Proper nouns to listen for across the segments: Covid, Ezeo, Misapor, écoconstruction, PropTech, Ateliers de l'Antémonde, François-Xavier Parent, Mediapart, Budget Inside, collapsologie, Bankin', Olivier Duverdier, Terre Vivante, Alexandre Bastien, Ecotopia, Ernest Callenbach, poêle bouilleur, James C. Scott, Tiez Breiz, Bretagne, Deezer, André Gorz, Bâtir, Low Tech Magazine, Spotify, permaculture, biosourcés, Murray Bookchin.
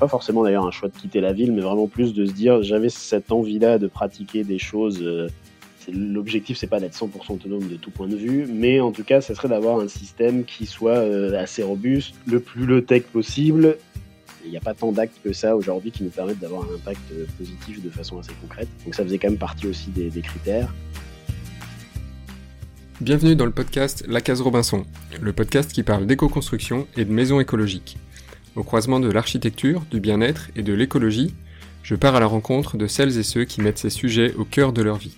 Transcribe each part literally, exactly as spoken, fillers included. pas forcément d'ailleurs un choix de quitter la ville, mais vraiment plus de se dire j'avais cette envie-là de pratiquer des choses. Euh, c'est, l'objectif, c'est pas d'être cent pour cent autonome de tout point de vue, mais en tout cas, ça serait d'avoir un système qui soit euh, assez robuste, le plus low-tech possible. Il n'y a pas tant d'actes que ça aujourd'hui qui nous permettent d'avoir un impact positif de façon assez concrète. Donc ça faisait quand même partie aussi des, des critères. Bienvenue dans le podcast La Case Robinson, le podcast qui parle d'éco-construction et de maisons écologiques. Au croisement de l'architecture, du bien-être et de l'écologie, je pars à la rencontre de celles et ceux qui mettent ces sujets au cœur de leur vie.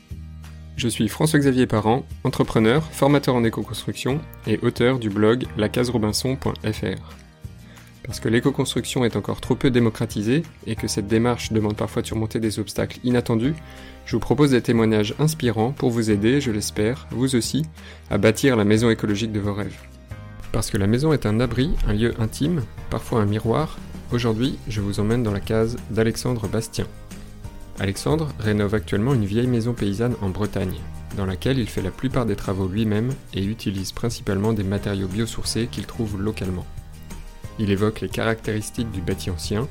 Je suis François-Xavier Parent, entrepreneur, formateur en éco-construction et auteur du blog lacaserobinson point f r. Parce que l'éco-construction est encore trop peu démocratisée et que cette démarche demande parfois de surmonter des obstacles inattendus, je vous propose des témoignages inspirants pour vous aider, je l'espère, vous aussi, à bâtir la maison écologique de vos rêves. Parce que la maison est un abri, un lieu intime, parfois un miroir, aujourd'hui je vous emmène dans la case d'Alexandre Bastien. Alexandre rénove actuellement une vieille maison paysanne en Bretagne, dans laquelle il fait la plupart des travaux lui-même et utilise principalement des matériaux biosourcés qu'il trouve localement. Il évoque les caractéristiques du bâti ancien,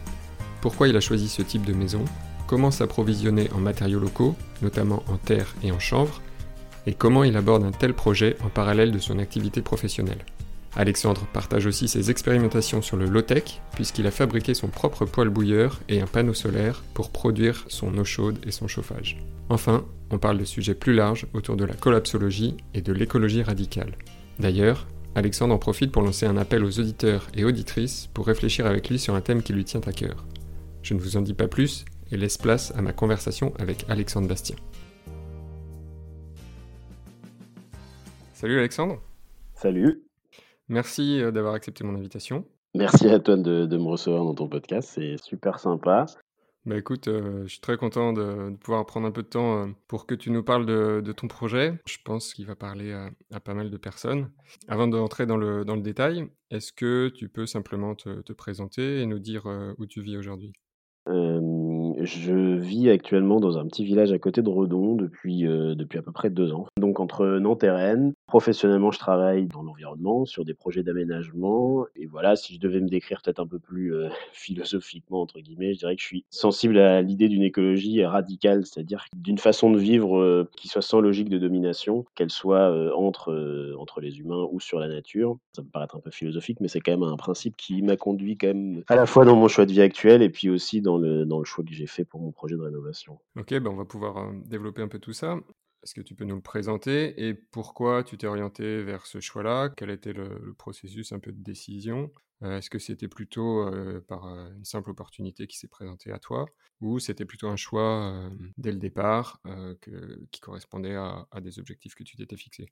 pourquoi il a choisi ce type de maison, comment s'approvisionner en matériaux locaux, notamment en terre et en chanvre, et comment il aborde un tel projet en parallèle de son activité professionnelle. Alexandre partage aussi ses expérimentations sur le low-tech, puisqu'il a fabriqué son propre poêle bouilleur et un panneau solaire pour produire son eau chaude et son chauffage. Enfin, on parle de sujets plus larges autour de la collapsologie et de l'écologie radicale. D'ailleurs, Alexandre en profite pour lancer un appel aux auditeurs et auditrices pour réfléchir avec lui sur un thème qui lui tient à cœur. Je ne vous en dis pas plus et laisse place à ma conversation avec Alexandre Bastien. Salut Alexandre. Salut. Merci d'avoir accepté mon invitation. Merci à toi de, de me recevoir dans ton podcast, c'est super sympa. Bah écoute, euh, je suis très content de, de pouvoir prendre un peu de temps euh, pour que tu nous parles de, de ton projet. Je pense qu'il va parler à, à pas mal de personnes. Avant d'entrer dans le, dans le détail, est-ce que tu peux simplement te, te présenter et nous dire euh, où tu vis aujourd'hui ? euh, Je vis actuellement dans un petit village à côté de Redon depuis, euh, depuis à peu près deux ans. Donc entre Nantes et Rennes, professionnellement je travaille dans l'environnement, sur des projets d'aménagement. Et voilà, si je devais me décrire peut-être un peu plus euh, philosophiquement, entre guillemets, je dirais que je suis sensible à l'idée d'une écologie radicale, c'est-à-dire d'une façon de vivre euh, qui soit sans logique de domination, qu'elle soit euh, entre, euh, entre les humains ou sur la nature. Ça peut paraître un peu philosophique, mais c'est quand même un principe qui m'a conduit quand même à la fois dans mon choix de vie actuel et puis aussi dans le, dans le choix que j'ai fait pour mon projet de rénovation. Ok, ben on va pouvoir euh, développer un peu tout ça. Est-ce que tu peux nous le présenter et pourquoi tu t'es orienté vers ce choix-là ? Quel était le, le processus un peu de décision ? euh, Est-ce que c'était plutôt euh, par euh, une simple opportunité qui s'est présentée à toi ? Ou c'était plutôt un choix euh, dès le départ euh, que, qui correspondait à, à des objectifs que tu t'étais fixés ?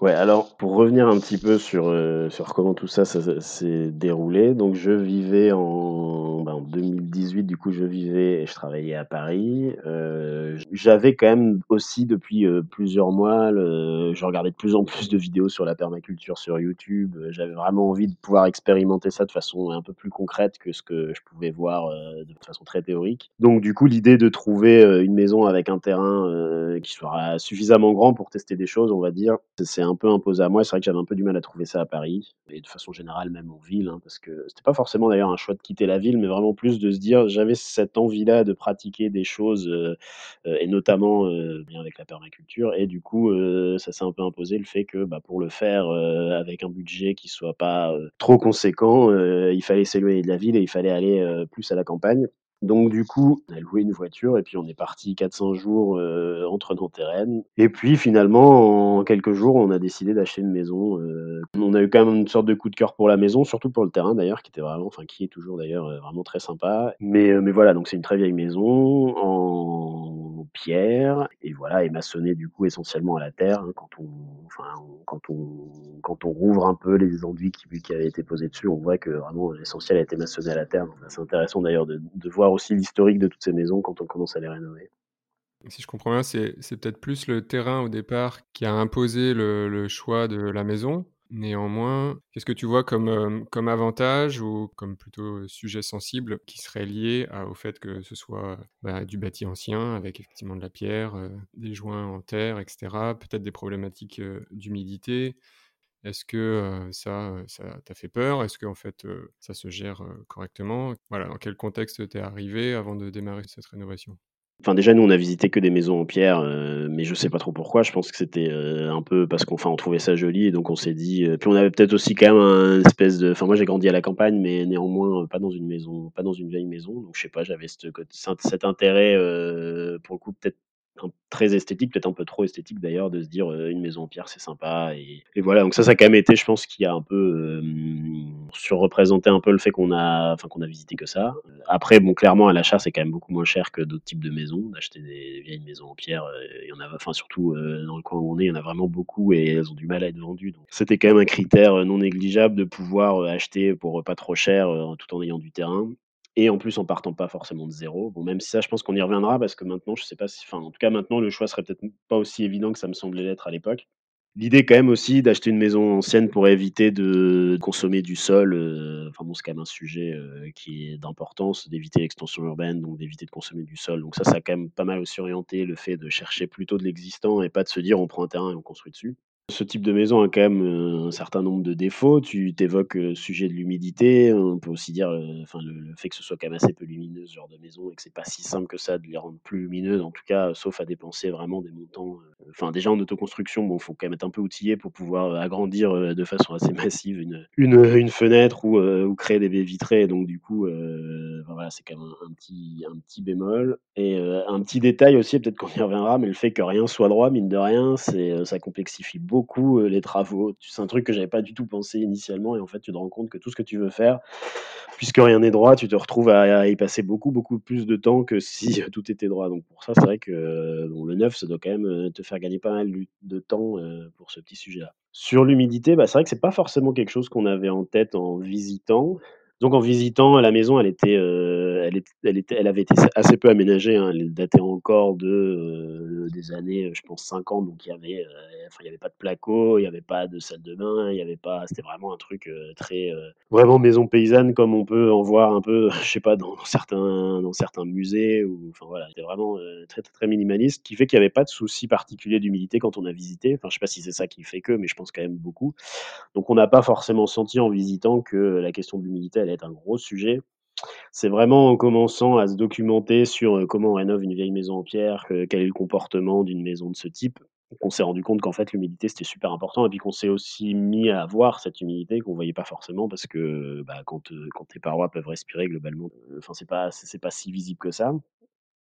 Ouais, alors pour revenir un petit peu sur, euh, sur comment tout ça, ça, ça s'est déroulé, donc je vivais en, ben, en deux mille dix-huit, du coup je vivais et je travaillais à Paris. Euh, j'avais quand même aussi depuis euh, plusieurs mois, le, je regardais de plus en plus de vidéos sur la permaculture sur YouTube, j'avais vraiment envie de pouvoir expérimenter ça de façon un peu plus concrète que ce que je pouvais voir euh, de façon très théorique. Donc du coup l'idée de trouver euh, une maison avec un terrain euh, qui sera suffisamment grand pour tester des choses, on va dire, c'est un peu imposé à moi. C'est vrai que j'avais un peu du mal à trouver ça à Paris et de façon générale même en ville, hein, parce que c'était pas forcément d'ailleurs un choix de quitter la ville, mais vraiment plus de se dire j'avais cette envie là de pratiquer des choses euh, et notamment euh, bien avec la permaculture et du coup euh, ça s'est un peu imposé le fait que bah, pour le faire euh, avec un budget qui soit pas euh, trop conséquent euh, il fallait s'éloigner de la ville et il fallait aller euh, plus à la campagne. Donc du coup, on a loué une voiture et puis on est parti quatre cents jours euh, entre Nantes et Rennes. Et puis finalement, en quelques jours, on a décidé d'acheter une maison. Euh, on a eu quand même une sorte de coup de cœur pour la maison, surtout pour le terrain d'ailleurs, qui était vraiment, enfin qui est toujours d'ailleurs euh, vraiment très sympa. Mais euh, mais voilà, donc c'est une très vieille maison en pierre et voilà, et maçonnée du coup essentiellement à la terre. Hein, quand on, enfin quand on quand on rouvre un peu les enduits qui qui avaient été posés dessus, on voit que vraiment l'essentiel a été maçonné à la terre. Donc c'est intéressant d'ailleurs de, de voir aussi l'historique de toutes ces maisons quand on commence à les rénover. Si je comprends bien, c'est, c'est peut-être plus le terrain au départ qui a imposé le, le choix de la maison. Néanmoins, qu'est-ce que tu vois comme, euh, comme avantage ou comme plutôt sujet sensible qui serait lié à, au fait que ce soit bah, du bâti ancien avec effectivement de la pierre, euh, des joints en terre, et cetera. Peut-être des problématiques euh, d'humidité. Est-ce que euh, ça, ça t'a fait peur? Est-ce que en fait, euh, ça se gère euh, correctement? Voilà, dans quel contexte t'es arrivé avant de démarrer cette rénovation? Enfin, déjà, nous, on a visité que des maisons en pierre, euh, mais je sais pas trop pourquoi. Je pense que c'était euh, un peu parce qu'on, enfin, on trouvait ça joli, et donc on s'est dit. Euh, puis on avait peut-être aussi quand même un espèce de. Enfin, moi, j'ai grandi à la campagne, mais néanmoins euh, pas dans une maison, pas dans une vieille maison. Donc, je sais pas, j'avais cette, cet intérêt euh, pour le coup, peut-être. Un, très esthétique, peut-être un peu trop esthétique d'ailleurs, de se dire euh, une maison en pierre c'est sympa et, et voilà, donc ça ça a quand même été, je pense qu'il y a un peu euh, surreprésenté un peu le fait qu'on a, enfin qu'on a visité que ça. Après bon, clairement à l'achat c'est quand même beaucoup moins cher que d'autres types de maisons, d'acheter des vieilles maisons en pierre, il y en a, enfin surtout euh, dans le coin où on est, il y en a vraiment beaucoup et elles ont du mal à être vendues, donc c'était quand même un critère non négligeable de pouvoir euh, acheter pour euh, pas trop cher euh, tout en ayant du terrain. Et en plus, en partant pas forcément de zéro. Bon, même si ça, je pense qu'on y reviendra, parce que maintenant, je sais pas si... Enfin, en tout cas, maintenant, le choix serait peut-être pas aussi évident que ça me semblait l'être à l'époque. L'idée, quand même, aussi, d'acheter une maison ancienne pour éviter de consommer du sol. Euh, enfin, bon, c'est quand même un sujet euh, qui est d'importance, d'éviter l'extension urbaine, donc d'éviter de consommer du sol. Donc ça, ça a quand même pas mal aussi orienté le fait de chercher plutôt de l'existant et pas de se dire, on prend un terrain et on construit dessus. Ce type de maison a quand même un certain nombre de défauts. Tu t'évoques le sujet de l'humidité. On peut aussi dire euh, enfin, le, le fait que ce soit quand même assez peu lumineux, ce genre de maison, et que c'est pas si simple que ça de les rendre plus lumineuses, en tout cas, sauf à dépenser vraiment des montants. Enfin, déjà en autoconstruction, bon, faut quand même être un peu outillé pour pouvoir agrandir euh, de façon assez massive une, une, une fenêtre ou, euh, ou créer des baies vitrées. Donc, du coup, euh, enfin, voilà, c'est quand même un, un, petit, un petit bémol. Et euh, un petit détail aussi, peut-être qu'on y reviendra, mais le fait que rien soit droit, mine de rien, c'est, ça complexifie beaucoup. beaucoup les travaux. C'est un truc que j'avais pas du tout pensé initialement, et en fait tu te rends compte que tout ce que tu veux faire, puisque rien n'est droit, tu te retrouves à y passer beaucoup beaucoup plus de temps que si tout était droit. Donc pour ça, c'est vrai que bon, le neuf, ça doit quand même te faire gagner pas mal de temps pour ce petit sujet-là. Sur l'humidité, bah, c'est vrai que c'est pas forcément quelque chose qu'on avait en tête en visitant. Donc en visitant la maison, elle était, euh, elle, était, elle, était elle avait été assez peu aménagée. Hein. Elle datait encore de euh, des années, je pense cinquante. Donc il y avait, euh, enfin il y avait pas de placo, il y avait pas de salle de bain, il y avait pas. C'était vraiment un truc euh, très euh, vraiment maison paysanne comme on peut en voir un peu, je sais pas dans, dans certains dans certains musées ou enfin voilà. C'était vraiment euh, très, très très minimaliste, qui fait qu'il y avait pas de souci particulier d'humidité quand on a visité. Enfin je sais pas si c'est ça qui fait que, mais je pense quand même beaucoup. Donc on n'a pas forcément senti en visitant que la question de l'humidité allait être un gros sujet. C'est vraiment en commençant à se documenter sur comment on rénove une vieille maison en pierre, quel est le comportement d'une maison de ce type, qu'on s'est rendu compte qu'en fait l'humidité c'était super important, et puis qu'on s'est aussi mis à voir cette humidité qu'on voyait pas forcément, parce que bah, quand, quand tes parois peuvent respirer globalement, enfin c'est pas, c'est, c'est pas si visible que ça.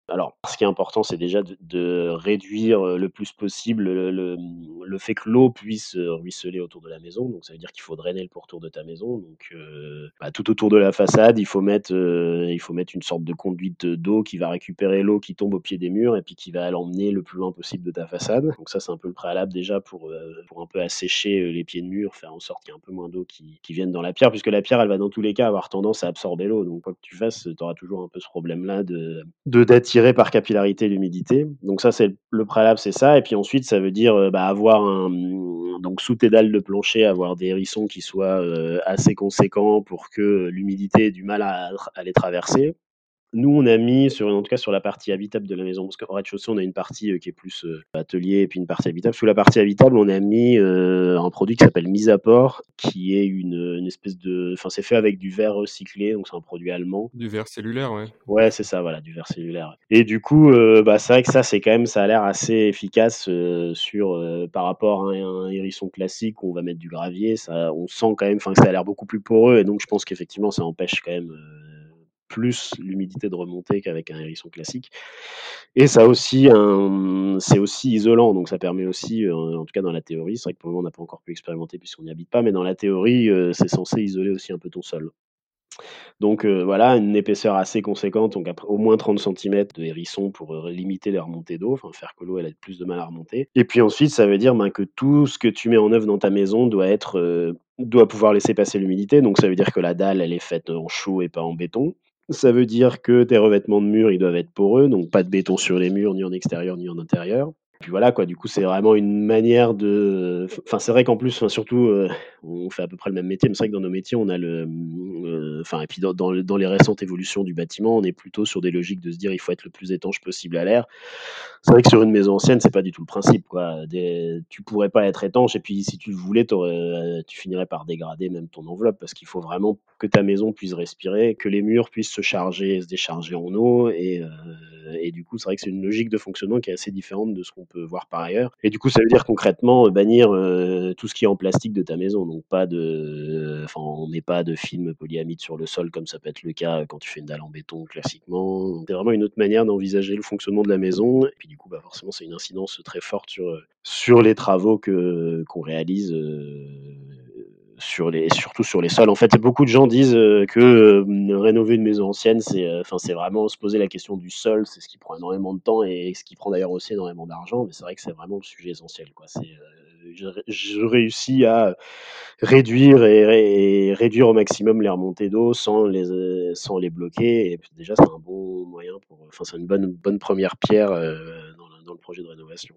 Alors, ce qui est important, c'est déjà de, de réduire le plus possible le, le, le fait que l'eau puisse ruisseler autour de la maison. Donc, ça veut dire qu'il faut drainer le pourtour de ta maison. Donc, euh, bah, tout autour de la façade, il faut mettre, euh, il faut mettre une sorte de conduite d'eau qui va récupérer l'eau qui tombe au pied des murs et puis qui va l'emmener le plus loin possible de ta façade. Donc, ça, c'est un peu le préalable déjà pour, euh, pour un peu assécher les pieds de mur, faire en sorte qu'il y ait un peu moins d'eau qui, qui vienne dans la pierre, puisque la pierre, elle va dans tous les cas avoir tendance à absorber l'eau. Donc, quoi que tu fasses, tu auras toujours un peu ce problème-là de, de d'attirer par capillarité l'humidité. Donc ça, c'est le préalable, c'est ça. Et puis ensuite, ça veut dire bah, avoir un, donc sous tes dalles de plancher, avoir des hérissons qui soient euh, assez conséquents pour que l'humidité ait du mal à, à les traverser. Nous, on a mis, sur, en tout cas sur la partie habitable de la maison, parce qu'en rez-de-chaussée, on a une partie qui est plus euh, atelier et puis une partie habitable. Sous la partie habitable, on a mis euh, un produit qui s'appelle Misapor, qui est une, une espèce de... Enfin, c'est fait avec du verre recyclé, donc c'est un produit allemand. Du verre cellulaire, ouais. Ouais, c'est ça, voilà, du verre cellulaire. Et du coup, euh, bah, c'est vrai que ça, c'est quand même, ça a l'air assez efficace euh, sur, euh, par rapport à un, un hérisson classique où on va mettre du gravier. Ça, on sent quand même que ça a l'air beaucoup plus poreux, et donc je pense qu'effectivement, ça empêche quand même... Euh, plus l'humidité de remonter qu'avec un hérisson classique. Et ça aussi, un, c'est aussi isolant, donc ça permet aussi, en tout cas dans la théorie, c'est vrai que pour le moment on n'a pas encore pu expérimenter puisqu'on n'y habite pas, mais dans la théorie, c'est censé isoler aussi un peu ton sol. Donc euh, voilà, une épaisseur assez conséquente, donc au moins trente centimètres de hérisson pour euh, limiter les remontées d'eau, enfin faire que l'eau elle ait plus de mal à remonter. Et puis ensuite, ça veut dire ben, que tout ce que tu mets en œuvre dans ta maison doit être, euh, doit pouvoir laisser passer l'humidité. Donc ça veut dire que la dalle elle est faite en chaux et pas en béton. Ça veut dire que tes revêtements de murs, ils doivent être poreux, donc pas de béton sur les murs, ni en extérieur, ni en intérieur. Puis voilà, quoi, du coup, c'est vraiment une manière de... Enfin, c'est vrai qu'en plus, enfin, surtout, euh, on fait à peu près le même métier, mais c'est vrai que dans nos métiers, on a le, Enfin, euh, et puis dans, dans, dans les récentes évolutions du bâtiment, on est plutôt sur des logiques de se dire il faut être le plus étanche possible à l'air. C'est vrai que sur une maison ancienne, c'est pas du tout le principe, quoi. Des, tu pourrais pas être étanche, et puis si tu le voulais, tu finirais par dégrader même ton enveloppe, parce qu'il faut vraiment que ta maison puisse respirer, que les murs puissent se charger et se décharger en eau, et, euh, et du coup, c'est vrai que c'est une logique de fonctionnement qui est assez différente de ce qu'on peut voir par ailleurs. Et du coup, ça veut dire concrètement bannir euh, tout ce qui est en plastique de ta maison, donc pas de, enfin, euh, on n'est pas de film polyamide sur le sol comme ça peut être le cas quand tu fais une dalle en béton classiquement. C'est vraiment une autre manière d'envisager le fonctionnement de la maison, et puis du coup, bah forcément, c'est une incidence très forte sur sur les travaux que qu'on réalise. Euh, Sur les, surtout sur les sols. En fait, beaucoup de gens disent euh, que euh, rénover une maison ancienne, c'est, euh, c'est vraiment se poser la question du sol, c'est ce qui prend énormément de temps et ce qui prend d'ailleurs aussi énormément d'argent, mais c'est vrai que c'est vraiment le sujet essentiel, quoi. C'est, euh, je, je réussis à réduire et, et réduire au maximum les remontées d'eau sans les, euh, sans les bloquer, et déjà c'est un bon moyen, pour, enfin, c'est une bonne, bonne première pierre euh, dans, dans le projet de rénovation.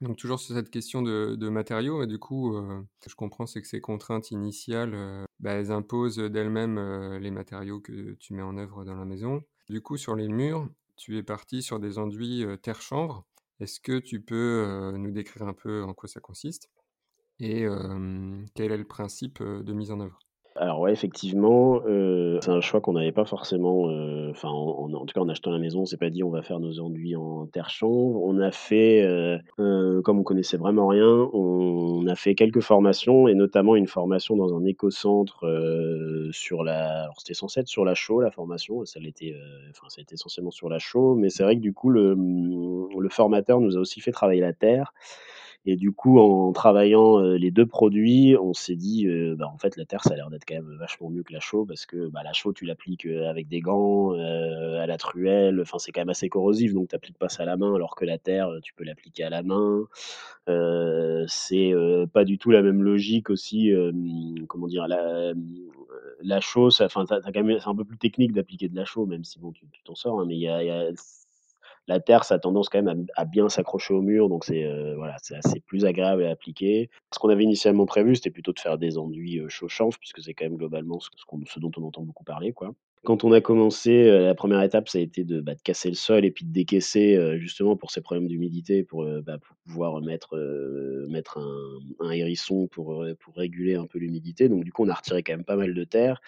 Donc toujours sur cette question de, de matériaux, et du coup, euh, ce que je comprends, c'est que ces contraintes initiales, euh, bah, elles imposent d'elles-mêmes euh, les matériaux que tu mets en œuvre dans la maison. Du coup, sur les murs, tu es parti sur des enduits euh, terre-chanvre. Est-ce que tu peux euh, nous décrire un peu en quoi ça consiste et euh, quel est le principe de mise en œuvre ? Alors ouais, effectivement, euh, c'est un choix qu'on n'avait pas forcément, enfin euh, en, en, en tout cas en achetant la maison, on s'est pas dit on va faire nos enduits en terre chanvre. On a fait, euh, euh, comme on connaissait vraiment rien, on, on a fait quelques formations, et notamment une formation dans un écocentre euh, sur la, alors c'était censé être sur la chaux la formation, ça l'était, enfin euh, ça l'était essentiellement sur la chaux, mais c'est vrai que du coup le, le formateur nous a aussi fait travailler la terre. Et du coup, en travaillant euh, les deux produits, on s'est dit, euh, bah, en fait, la terre, ça a l'air d'être quand même vachement mieux que la chaux, parce que bah, la chaux, tu l'appliques euh, avec des gants, euh, à la truelle, enfin, c'est quand même assez corrosif, donc tu n'appliques pas ça à la main, alors que la terre, tu peux l'appliquer à la main. Euh, c'est euh, pas du tout la même logique aussi, euh, comment dire, la, la chaux, ça, t'as, t'as quand même, c'est un peu plus technique d'appliquer de la chaux, même si bon, tu, tu t'en sors, hein, mais il y a... Y a la terre, ça a tendance quand même à, à bien s'accrocher au mur, donc c'est, euh, voilà, c'est assez plus agréable à appliquer. Ce qu'on avait initialement prévu, c'était plutôt de faire des enduits euh, chaux-chanvre, puisque c'est quand même globalement ce, ce, qu'on, ce dont on entend beaucoup parler, quoi. Quand on a commencé, la première étape, ça a été de, bah, de casser le sol et puis de décaisser, euh, justement pour ces problèmes d'humidité, pour, euh, bah, pour pouvoir mettre, euh, mettre un, un hérisson pour, pour réguler un peu l'humidité. Donc du coup, on a retiré quand même pas mal de terre.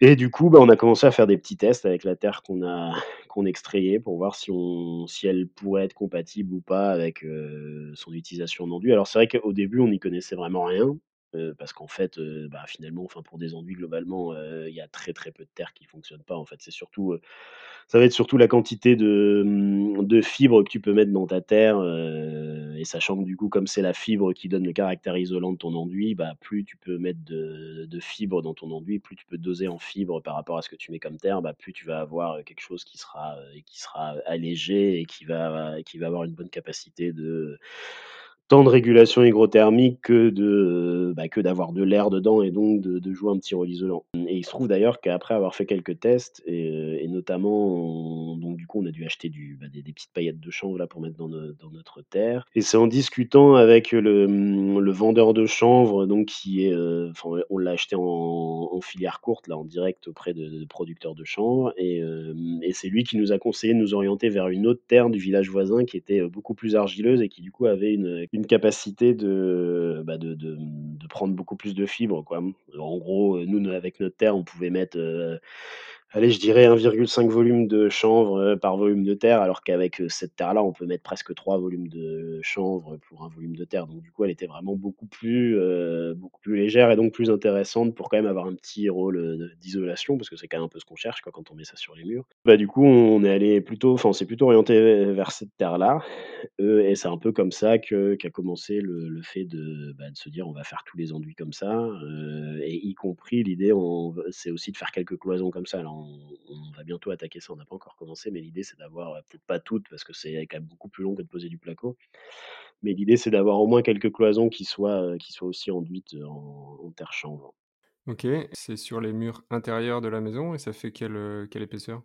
Et du coup, bah, on a commencé à faire des petits tests avec la terre qu'on a qu'on extrayait pour voir si on si elle pourrait être compatible ou pas avec euh, son utilisation en enduit. Alors c'est vrai qu'au début, on n'y connaissait vraiment rien. Euh, parce qu'en fait, euh, bah, finalement, enfin pour des enduits globalement, il euh, y a très très peu de terre qui fonctionne pas. En fait, c'est surtout, euh, ça va être surtout la quantité de de fibres que tu peux mettre dans ta terre. Euh, et sachant que du coup, comme c'est la fibre qui donne le caractère isolant de ton enduit, bah plus tu peux mettre de de fibres dans ton enduit, plus tu peux doser en fibres par rapport à ce que tu mets comme terre, bah plus tu vas avoir quelque chose qui sera euh, qui sera allégé et qui va qui va avoir une bonne capacité de tant de régulation hygrothermique que, de, bah, que d'avoir de l'air dedans et donc de, de jouer un petit rôle isolant. Et il se trouve d'ailleurs qu'après avoir fait quelques tests, et, et notamment, on, donc du coup on a dû acheter du, bah, des, des petites paillettes de chanvre là, pour mettre dans, no, dans notre terre. Et c'est en discutant avec le, le vendeur de chanvre, donc, qui est, euh, on l'a acheté en, en filière courte, là, en direct auprès de, de producteurs de chanvre, et, euh, et c'est lui qui nous a conseillé de nous orienter vers une autre terre du village voisin qui était beaucoup plus argileuse et qui du coup avait une... une Une capacité de, bah de, de, de prendre beaucoup plus de fibres, quoi. En gros, nous, avec notre terre, on pouvait mettre, euh, allez, je dirais un virgule cinq volume de chanvre par volume de terre, alors qu'avec cette terre-là, on peut mettre presque trois volumes de chanvre pour un volume de terre. Donc, du coup, elle était vraiment beaucoup plus, euh, beaucoup plus légère et donc plus intéressante pour quand même avoir un petit rôle d'isolation, parce que c'est quand même un peu ce qu'on cherche, quoi, quand on met ça sur les murs. Bah, du coup, on est allé plutôt, enfin, on s'est plutôt orienté vers cette terre-là, euh, et c'est un peu comme ça que qu'a commencé le, le fait de, bah, de se dire on va faire tous les enduits comme ça, euh, et y compris l'idée on, c'est aussi de faire quelques cloisons comme ça. Alors on, on va bientôt attaquer ça, on n'a pas encore commencé, mais l'idée c'est d'avoir, peut-être pas toutes parce que c'est quand même beaucoup plus long que de poser du placo, mais l'idée c'est d'avoir au moins quelques cloisons qui soient, qui soient aussi enduites en, en terre chanvre. Ok, c'est sur les murs intérieurs de la maison, et ça fait quelle, quelle épaisseur ?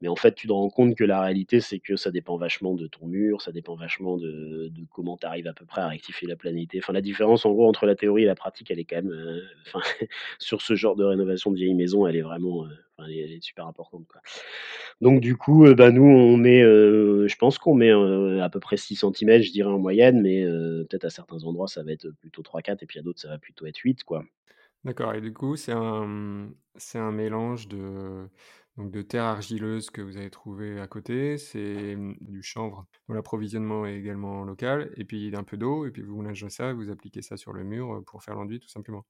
Mais en fait, tu te rends compte que la réalité, c'est que ça dépend vachement de ton mur, ça dépend vachement de, de comment tu arrives à peu près à rectifier la planété. Enfin, la différence, en gros, entre la théorie et la pratique, elle est quand même... Euh, enfin, sur ce genre de rénovation de vieille maison, elle est vraiment... Euh, enfin, elle est super importante, quoi. Donc, du coup, euh, bah, nous, on met... Euh, je pense qu'on met euh, à peu près six centimètres, je dirais, en moyenne, mais euh, peut-être à certains endroits, ça va être plutôt trois quatre, et puis à d'autres, ça va plutôt être huit, quoi. D'accord, et du coup, c'est un, c'est un mélange de... Donc de terre argileuse que vous avez trouvée à côté, c'est du chanvre dont l'approvisionnement est également local, et puis d'un peu d'eau, et puis vous mélangez ça, vous appliquez ça sur le mur pour faire l'enduit tout simplement.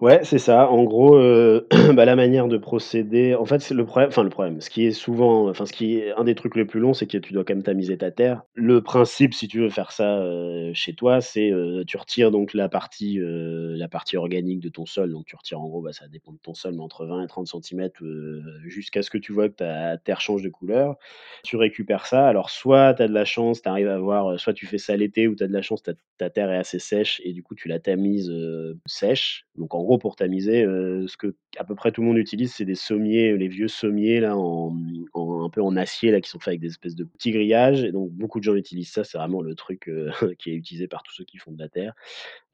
Ouais, c'est ça. En gros, euh, bah, la manière de procéder, en fait, c'est le problème. Enfin, le problème, ce qui est souvent, enfin, ce qui est un des trucs les plus longs, c'est que tu dois quand même tamiser ta terre. Le principe, si tu veux faire ça euh, chez toi, c'est euh, tu retires donc la partie, euh, la partie organique de ton sol. Donc, tu retires en gros, bah, ça dépend de ton sol, mais entre vingt et trente centimètres euh, jusqu'à ce que tu vois que ta terre change de couleur. Tu récupères ça. Alors, soit tu as de la chance, tu arrives à voir, soit tu fais ça l'été, ou tu as de la chance, ta terre est assez sèche et du coup, tu la tamises euh, sèche. Donc, en En gros, pour tamiser, euh, ce que à peu près tout le monde utilise, c'est des sommiers, les vieux sommiers là, en, en, un peu en acier là, qui sont faits avec des espèces de petits grillages. Et donc beaucoup de gens utilisent ça. C'est vraiment le truc euh, qui est utilisé par tous ceux qui font de la terre.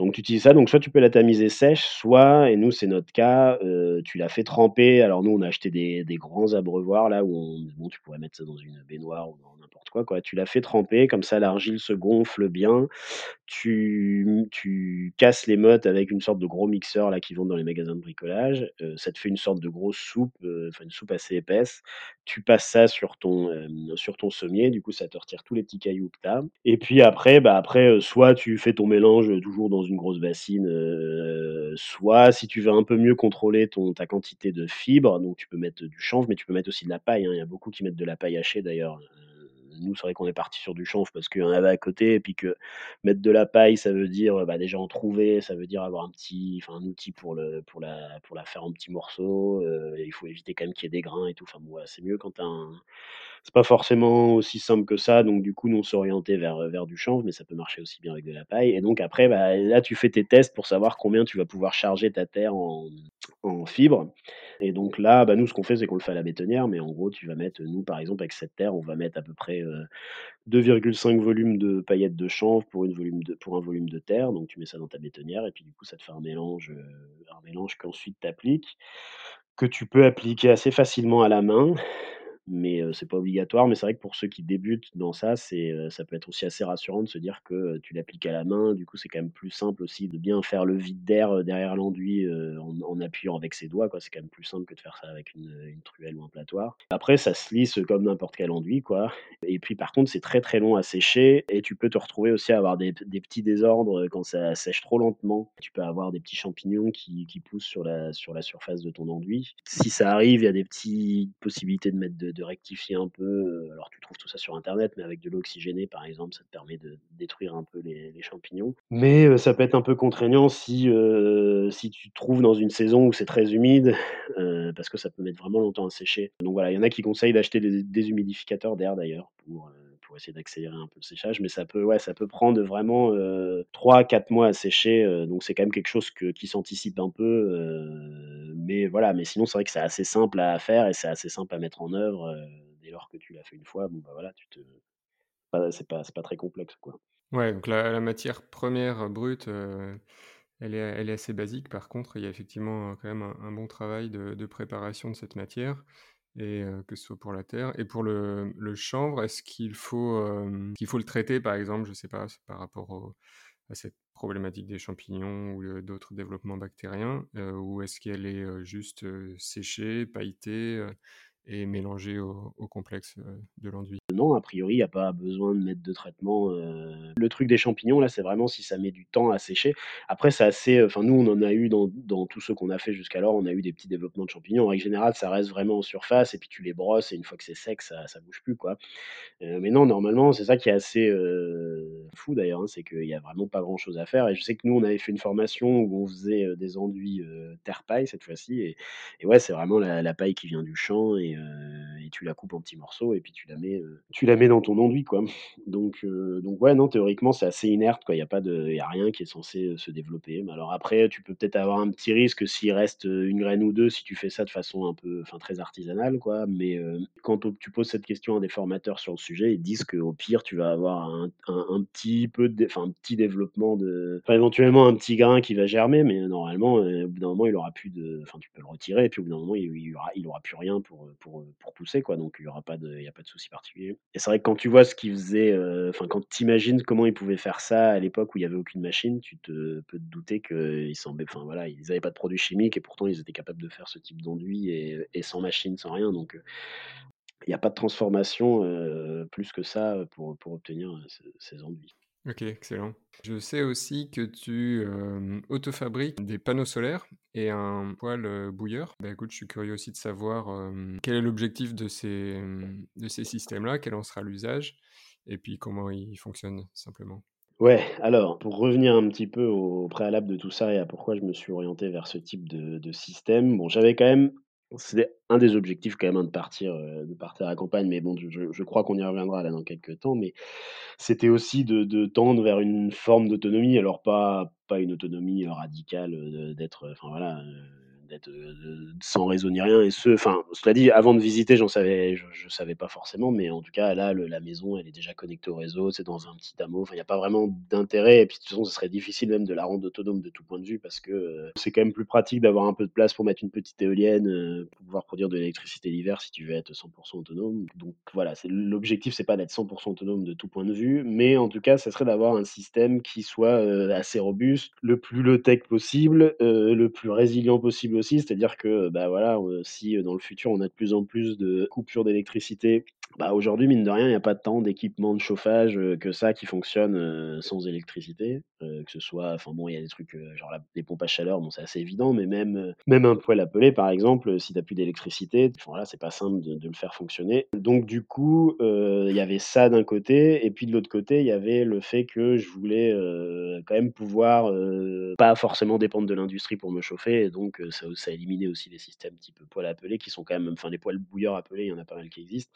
Donc tu utilises ça. Donc soit tu peux la tamiser sèche, soit, et nous c'est notre cas, euh, tu la fais tremper. Alors nous on a acheté des, des grands abreuvoirs là où on, bon, tu pourrais mettre ça dans une baignoire ou dans n'importe quoi, quoi. Tu la fais tremper, comme ça l'argile se gonfle bien. Tu, tu casses les mottes avec une sorte de gros mixeur là, qui vendent dans les magasins de bricolage, euh, ça te fait une sorte de grosse soupe, euh, enfin une soupe assez épaisse, tu passes ça sur ton, euh, sur ton sommier, du coup ça te retire tous les petits cailloux que t'as, et puis après, bah après euh, soit tu fais ton mélange toujours dans une grosse bassine, euh, soit si tu veux un peu mieux contrôler ton, ta quantité de fibres, donc tu peux mettre du chanvre, mais tu peux mettre aussi de la paille, hein. Il y a beaucoup qui mettent de la paille hachée d'ailleurs. Nous, c'est vrai qu'on est parti sur du chanvre parce qu'il y en avait à côté, et puis que mettre de la paille, ça veut dire bah, déjà en trouver, ça veut dire avoir un petit, enfin un outil pour le, pour la, pour la faire en petits morceaux. Euh, il faut éviter quand même qu'il y ait des grains et tout. Enfin, ouais, c'est mieux quand t'as un... c'est pas forcément aussi simple que ça. Donc du coup, nous on s'orientait vers vers du chanvre, mais ça peut marcher aussi bien avec de la paille. Et donc après, bah, là, tu fais tes tests pour savoir combien tu vas pouvoir charger ta terre en en fibres. Et donc là, bah, nous, ce qu'on fait, c'est qu'on le fait à la bétonnière, mais en gros, tu vas mettre, nous, par exemple, avec cette terre, on va mettre à peu près euh, deux virgule cinq volumes de paillettes de chanvre pour, une volume de, pour un volume de terre. Donc, tu mets ça dans ta bétonnière et puis, du coup, ça te fait un mélange, euh, un mélange qu'ensuite t'appliques, que tu peux appliquer assez facilement à la main. Mais euh, c'est pas obligatoire, mais c'est vrai que pour ceux qui débutent dans ça, c'est, euh, ça peut être aussi assez rassurant de se dire que euh, tu l'appliques à la main, du coup c'est quand même plus simple aussi de bien faire le vide d'air derrière l'enduit euh, en, en appuyant avec ses doigts, quoi. C'est quand même plus simple que de faire ça avec une, une truelle ou un platoir. Après ça se lisse comme n'importe quel enduit, quoi. Et puis par contre c'est très très long à sécher, et tu peux te retrouver aussi à avoir des, des petits désordres quand ça sèche trop lentement. Tu peux avoir des petits champignons qui, qui poussent sur la, sur la surface de ton enduit. Si ça arrive, il y a des petites possibilités de mettre de de rectifier un peu, alors tu trouves tout ça sur internet, mais avec de l'eau oxygénée par exemple, ça te permet de détruire un peu les, les champignons. Mais euh, ça peut être un peu contraignant si, euh, si tu te trouves dans une saison où c'est très humide, euh, parce que ça peut mettre vraiment longtemps à sécher. Donc voilà, il y en a qui conseillent d'acheter des, des humidificateurs d'air d'ailleurs, pour, euh, pour essayer d'accélérer un peu le séchage, mais ça peut, ouais, ça peut prendre vraiment euh, trois à quatre mois à sécher, euh, donc c'est quand même quelque chose que, qui s'anticipe un peu, euh, mais voilà, mais sinon c'est vrai que c'est assez simple à faire, et c'est assez simple à mettre en œuvre. Euh, dès lors que tu l'as fait une fois, bon bah voilà, tu te... bah, c'est pas c'est pas très complexe, quoi. Ouais, donc la, la matière première brute, euh, elle est elle est assez basique. Par contre, il y a effectivement euh, quand même un, un bon travail de, de préparation de cette matière, et euh, que ce soit pour la terre et pour le, le chanvre. Est-ce qu'il faut euh, qu'il faut le traiter, par exemple, je sais pas, par rapport au, à cette problématique des champignons ou euh, d'autres développements bactériens, euh, ou est-ce qu'elle est euh, juste euh, séchée, pailletée euh, et mélanger au, au complexe de l'enduit? Non, a priori, il n'y a pas besoin de mettre de traitement. Euh... Le truc des champignons, là, c'est vraiment si ça met du temps à sécher. Après, c'est assez... Enfin, nous, on en a eu dans, dans tout ce qu'on a fait jusqu'alors, on a eu des petits développements de champignons. En règle générale, ça reste vraiment en surface, et puis tu les brosses, et une fois que c'est sec, ça ne bouge plus, quoi. Euh, mais non, normalement, c'est ça qui est assez euh... fou, d'ailleurs, hein, c'est qu'il n'y a vraiment pas grand-chose à faire. Et je sais que nous, on avait fait une formation où on faisait des enduits euh, terre-paille, cette fois-ci, et, et ouais, c'est vraiment la, la paille qui vient du champ, et euh, et tu la coupes en petits morceaux et puis tu la mets, euh, tu la mets dans ton enduit, quoi. Donc, euh, donc ouais, non, théoriquement, c'est assez inerte, quoi. Il y a pas de, y a rien qui est censé se développer. Mais alors après, tu peux peut-être avoir un petit risque s'il reste une graine ou deux si tu fais ça de façon un peu, enfin très artisanale, quoi. Mais euh, quand tu poses cette question à des formateurs sur le sujet, ils disent qu'au pire, tu vas avoir un, un, un petit peu, de, enfin un petit développement de, enfin éventuellement un petit grain qui va germer, mais normalement, euh, au bout d'un moment, il aura plus de, enfin tu peux le retirer et puis au bout d'un moment, il, il aura, il aura plus rien pour pour pour pousser, quoi. Donc il y aura pas de, il y a pas de souci particulier. Et c'est vrai que quand tu vois ce qu'ils faisaient, enfin euh, quand t'imagines comment ils pouvaient faire ça à l'époque où il y avait aucune machine, tu te peux te douter qu'ils semblaient, enfin voilà, ils avaient pas de produits chimiques et pourtant ils étaient capables de faire ce type d'enduit et, et sans machine, sans rien. Donc euh, il n'y a pas de transformation euh, plus que ça pour, pour obtenir euh, ces, ces enduits. Ok, excellent. Je sais aussi que tu euh, autofabriques des panneaux solaires et un poêle bouilleur. Bah, écoute, je suis curieux aussi de savoir euh, quel est l'objectif de ces, de ces systèmes-là, quel en sera l'usage et puis comment ils fonctionnent simplement. Ouais, alors, pour revenir un petit peu au préalable de tout ça et à pourquoi je me suis orienté vers ce type de, de système, bon, j'avais quand même... C'est un des objectifs quand même de partir, de partir à la campagne, mais bon, je, je crois qu'on y reviendra là dans quelques temps, mais c'était aussi de, de tendre vers une forme d'autonomie, alors pas, pas une autonomie radicale d'être, enfin voilà... d'être euh, sans réseau ni rien, et ce, enfin, cela dit, avant de visiter, j'en savais, je, je savais pas forcément, mais en tout cas, là, le, la maison, elle est déjà connectée au réseau, c'est dans un petit hameau, enfin, il n'y a pas vraiment d'intérêt, et puis de toute façon, ce serait difficile même de la rendre autonome de tout point de vue, parce que euh, c'est quand même plus pratique d'avoir un peu de place pour mettre une petite éolienne, euh, pour pouvoir produire de l'électricité l'hiver si tu veux être cent pour cent autonome, donc voilà, c'est, l'objectif, c'est pas d'être cent pour cent autonome de tout point de vue, mais en tout cas, ça serait d'avoir un système qui soit euh, assez robuste, le plus low-tech possible, euh, le plus résilient possible aussi, c'est-à-dire que bah voilà, si dans le futur on a de plus en plus de coupures d'électricité, bah aujourd'hui mine de rien il n'y a pas tant d'équipements de chauffage que ça qui fonctionnent sans électricité, euh, que ce soit, enfin bon, il y a des trucs genre la, les pompes à chaleur, bon c'est assez évident, mais même même un poêle à pelé par exemple, si t'as plus d'électricité, voilà, c'est pas simple de, de le faire fonctionner. Donc du coup il euh, y avait ça d'un côté, et puis de l'autre côté il y avait le fait que je voulais euh, quand même pouvoir euh, pas forcément dépendre de l'industrie pour me chauffer, et donc euh, ça, ça éliminait aussi les systèmes type poêle à peler qui sont quand même, enfin les poêles bouilleurs à peler, il y en a pas mal qui existent.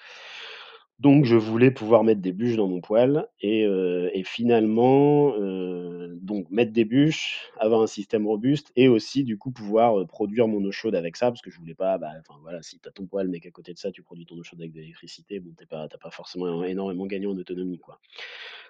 Donc je voulais pouvoir mettre des bûches dans mon poêle et, euh, et finalement euh, donc mettre des bûches, avoir un système robuste et aussi du coup pouvoir produire mon eau chaude avec ça, parce que je voulais pas, bah enfin voilà, si t'as ton poêle mais qu'à côté de ça tu produis ton eau chaude avec de l'électricité, bon t'es pas, t'as pas forcément énormément gagné en autonomie, quoi.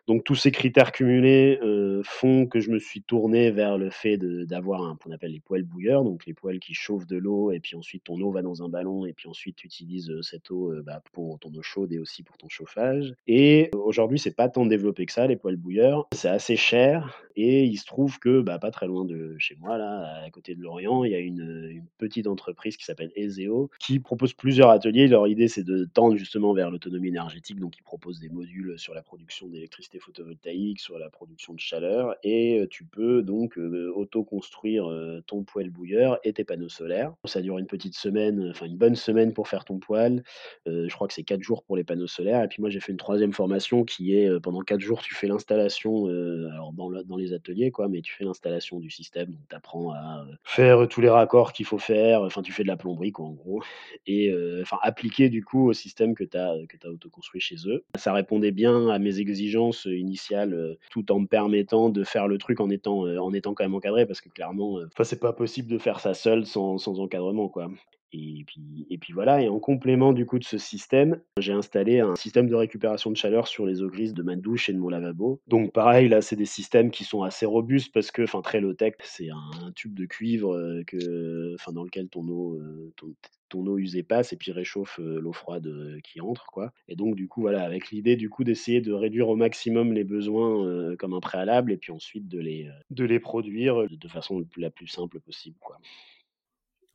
Donc tous ces critères cumulés euh, font que je me suis tourné vers le fait de, d'avoir un, qu'on appelle les poêles bouilleurs, donc les poêles qui chauffent de l'eau et puis ensuite ton eau va dans un ballon et puis ensuite tu utilises cette eau euh, bah, pour ton eau chaude et aussi pour ton chauffage. Et aujourd'hui c'est pas tant développé que ça, les poêles bouilleurs, c'est assez cher, et il se trouve que bah, pas très loin de chez moi là, à côté de Lorient, il y a une, une petite entreprise qui s'appelle Ezeo qui propose plusieurs ateliers. Leur idée c'est de tendre justement vers l'autonomie énergétique, donc ils proposent des modules sur la production d'électricité photovoltaïque, sur la production de chaleur, et tu peux donc euh, auto-construire euh, ton poêle bouilleur et tes panneaux solaires. Ça dure une petite semaine, enfin une bonne semaine pour faire ton poêle, euh, je crois que c'est quatre jours pour les panneaux solaire. Et puis moi j'ai fait une troisième formation qui est euh, pendant quatre jours tu fais l'installation euh, alors dans, le, dans les ateliers, quoi, mais tu fais l'installation du système, donc tu apprends à euh, faire tous les raccords qu'il faut faire, enfin tu fais de la plomberie, quoi, en gros, et enfin euh, appliquer du coup au système que tu as que tu as autoconstruit chez eux. Ça répondait bien à mes exigences initiales, euh, tout en me permettant de faire le truc en étant euh, en étant quand même encadré, parce que clairement euh, c'est pas possible de faire ça seul sans, sans encadrement, quoi. Et puis, et puis voilà, et en complément du coup de ce système, j'ai installé un système de récupération de chaleur sur les eaux grises de ma douche et de mon lavabo. Donc pareil, là c'est des systèmes qui sont assez robustes parce que, enfin très low-tech, c'est un, un tube de cuivre euh, que, enfin, dans lequel ton eau... Euh, ton, ton eau usée passe et puis réchauffe l'eau froide qui entre, quoi. Et donc du coup voilà, avec l'idée du coup d'essayer de réduire au maximum les besoins euh, comme un préalable, et puis ensuite de les, de les produire de façon la plus simple possible, quoi.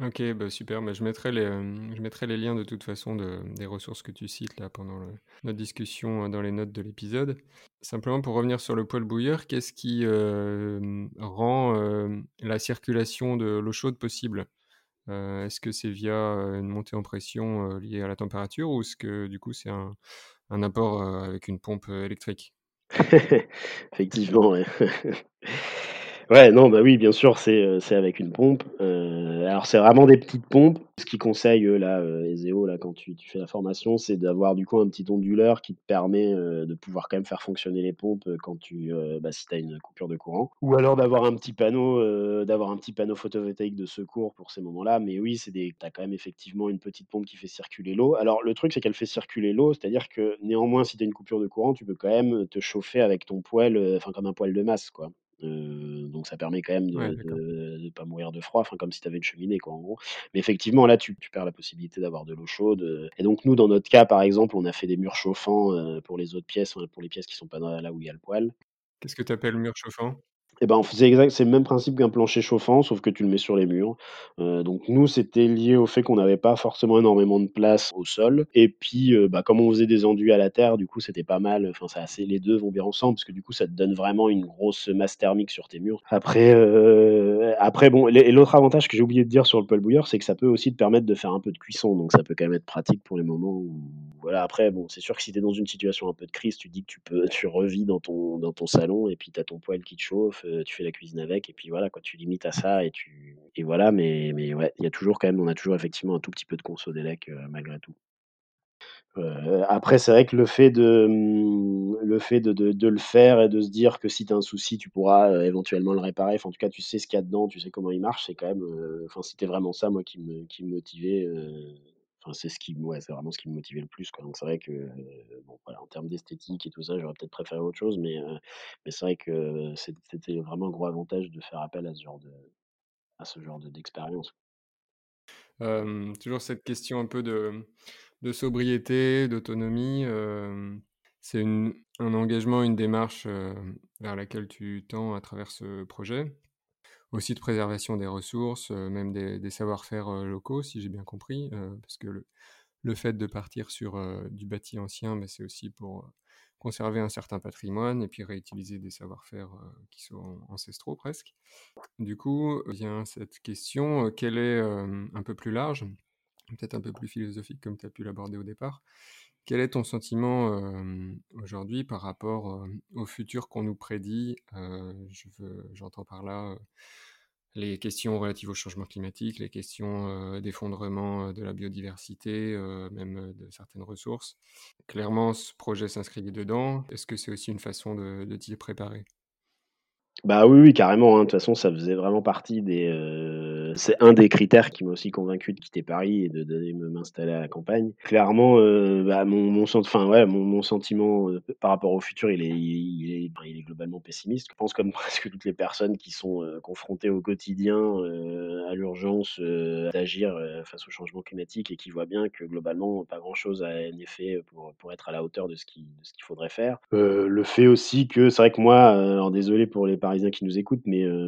Ok, bah super, mais je mettrai les, euh, je mettrai les liens de toute façon de, des ressources que tu cites là pendant le, notre discussion euh, dans les notes de l'épisode. Simplement pour revenir sur le poêle bouilleur, qu'est-ce qui euh, rend euh, la circulation de l'eau chaude possible ? euh, Est-ce que c'est via une montée en pression euh, liée à la température, ou est-ce que du coup c'est un, un apport euh, avec une pompe électrique ? Effectivement, ouais. Ouais, non, bah oui, bien sûr, c'est, c'est avec une pompe. Euh, alors c'est vraiment des petites pompes. Ce qu'ils conseillent là, Ezeo, là quand tu, tu fais la formation, c'est d'avoir du coup un petit onduleur qui te permet euh, de pouvoir quand même faire fonctionner les pompes quand tu, euh, bah, si t'as une coupure de courant, ou alors d'avoir un petit panneau, euh, d'avoir un petit panneau photovoltaïque de secours pour ces moments-là. Mais oui, c'est des, t'as quand même effectivement une petite pompe qui fait circuler l'eau. Alors le truc c'est qu'elle fait circuler l'eau, c'est-à-dire que néanmoins si t'as une coupure de courant, tu peux quand même te chauffer avec ton poêle, enfin euh, comme un poêle de masse quoi. Euh, donc ça permet quand même de ne ouais, pas mourir de froid, enfin comme si tu avais une cheminée quoi en gros. Mais effectivement là tu, tu perds la possibilité d'avoir de l'eau chaude. Et donc nous dans notre cas par exemple on a fait des murs chauffants euh, pour les autres pièces, pour les pièces qui sont pas là où il y a le poêle. Qu'est-ce que tu appelles mur chauffant ? Eh ben, on faisait exact, c'est le même principe qu'un plancher chauffant, sauf que tu le mets sur les murs. Euh, donc nous, c'était lié au fait qu'on n'avait pas forcément énormément de place au sol. Et puis, euh, bah, comme on faisait des enduits à la terre, du coup, c'était pas mal. Enfin, ça, c'est, les deux vont bien ensemble, parce que du coup, ça te donne vraiment une grosse masse thermique sur tes murs. Après, euh, après bon, et l'autre avantage que j'ai oublié de dire sur le poêle bouilleur, c'est que ça peut aussi te permettre de faire un peu de cuisson. Donc ça peut quand même être pratique pour les moments où, voilà. Après, bon, c'est sûr que si t'es dans une situation un peu de crise, tu dis que tu peux, tu revis dans ton, dans ton salon, et puis t'as ton poêle qui te chauffe. Tu fais la cuisine avec et puis voilà quoi, tu limites à ça et tu et voilà mais mais ouais il y a toujours quand même on a toujours effectivement un tout petit peu de conso d'élec euh, malgré tout. Euh, après c'est vrai que le fait de le fait de, de, de le faire et de se dire que si t'as un souci tu pourras euh, éventuellement le réparer, enfin en tout cas tu sais ce qu'il y a dedans, tu sais comment il marche, c'est quand même euh, enfin c'était vraiment ça moi qui me qui me motivait euh... Enfin, c'est, ce qui, ouais, c'est vraiment ce qui me motivait le plus. Quoi. Donc, c'est vrai que, euh, bon, voilà, en termes d'esthétique et tout ça, j'aurais peut-être préféré autre chose, mais, euh, mais c'est vrai que c'est, c'était vraiment un gros avantage de faire appel à ce genre, de, à ce genre de, d'expérience. Euh, toujours cette question un peu de, de sobriété, d'autonomie. Euh, c'est une, un engagement, une démarche euh, vers laquelle tu tends à travers ce projet. Aussi de préservation des ressources, euh, même des, des savoir-faire euh, locaux, si j'ai bien compris, euh, parce que le, le fait de partir sur euh, du bâti ancien, bah, c'est aussi pour euh, conserver un certain patrimoine et puis réutiliser des savoir-faire euh, qui sont ancestraux presque. Du coup, vient cette question, euh, qu'elle est euh, un peu plus large, peut-être un peu plus philosophique comme tu as pu l'aborder au départ. Quel est ton sentiment euh, aujourd'hui par rapport euh, au futur qu'on nous prédit ? euh, je veux, J'entends par là euh, les questions relatives au changement climatique, les questions euh, d'effondrement euh, de la biodiversité, euh, même de certaines ressources. Clairement, ce projet s'inscrit dedans. Est-ce que c'est aussi une façon de, de t'y préparer ? Bah oui, oui carrément, hein. De toute façon ça faisait vraiment partie des euh... c'est un des critères qui m'a aussi convaincu de quitter Paris et de, de m'installer à la campagne. Clairement euh, bah, mon mon sent... enfin ouais, mon mon sentiment euh, par rapport au futur, il est il est il est globalement pessimiste. Je pense comme presque toutes les personnes qui sont euh, confrontées au quotidien euh, à l'urgence euh, d'agir euh, face au changement climatique et qui voient bien que globalement pas grand-chose a un effet pour pour être à la hauteur de ce qui de ce qu'il faudrait faire. Euh, le fait aussi que c'est vrai que moi euh, alors désolé pour les Parisiens qui nous écoutent, mais euh,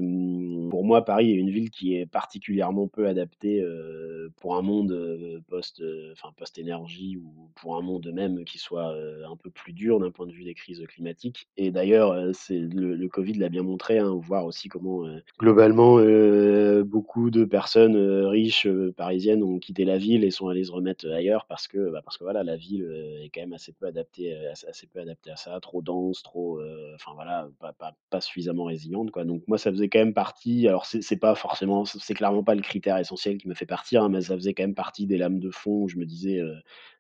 pour moi, Paris est une ville qui est particulièrement peu adaptée euh, pour un monde euh, post, euh, enfin, post-énergie ou pour un monde même qui soit euh, un peu plus dur d'un point de vue des crises climatiques. Et d'ailleurs, euh, c'est, le, le Covid l'a bien montré, hein, voir aussi comment euh, globalement euh, beaucoup de personnes euh, riches euh, parisiennes ont quitté la ville et sont allées se remettre ailleurs parce que, bah, parce que voilà, la ville euh, est quand même assez peu adaptée, euh, assez peu adaptée à ça, trop dense, trop, euh, enfin voilà, pas, pas, pas suffisamment résiliente quoi. Donc moi ça faisait quand même partie, alors c'est, c'est pas forcément, c'est clairement pas le critère essentiel qui m'a fait partir hein, mais ça faisait quand même partie des lames de fond où je me disais euh,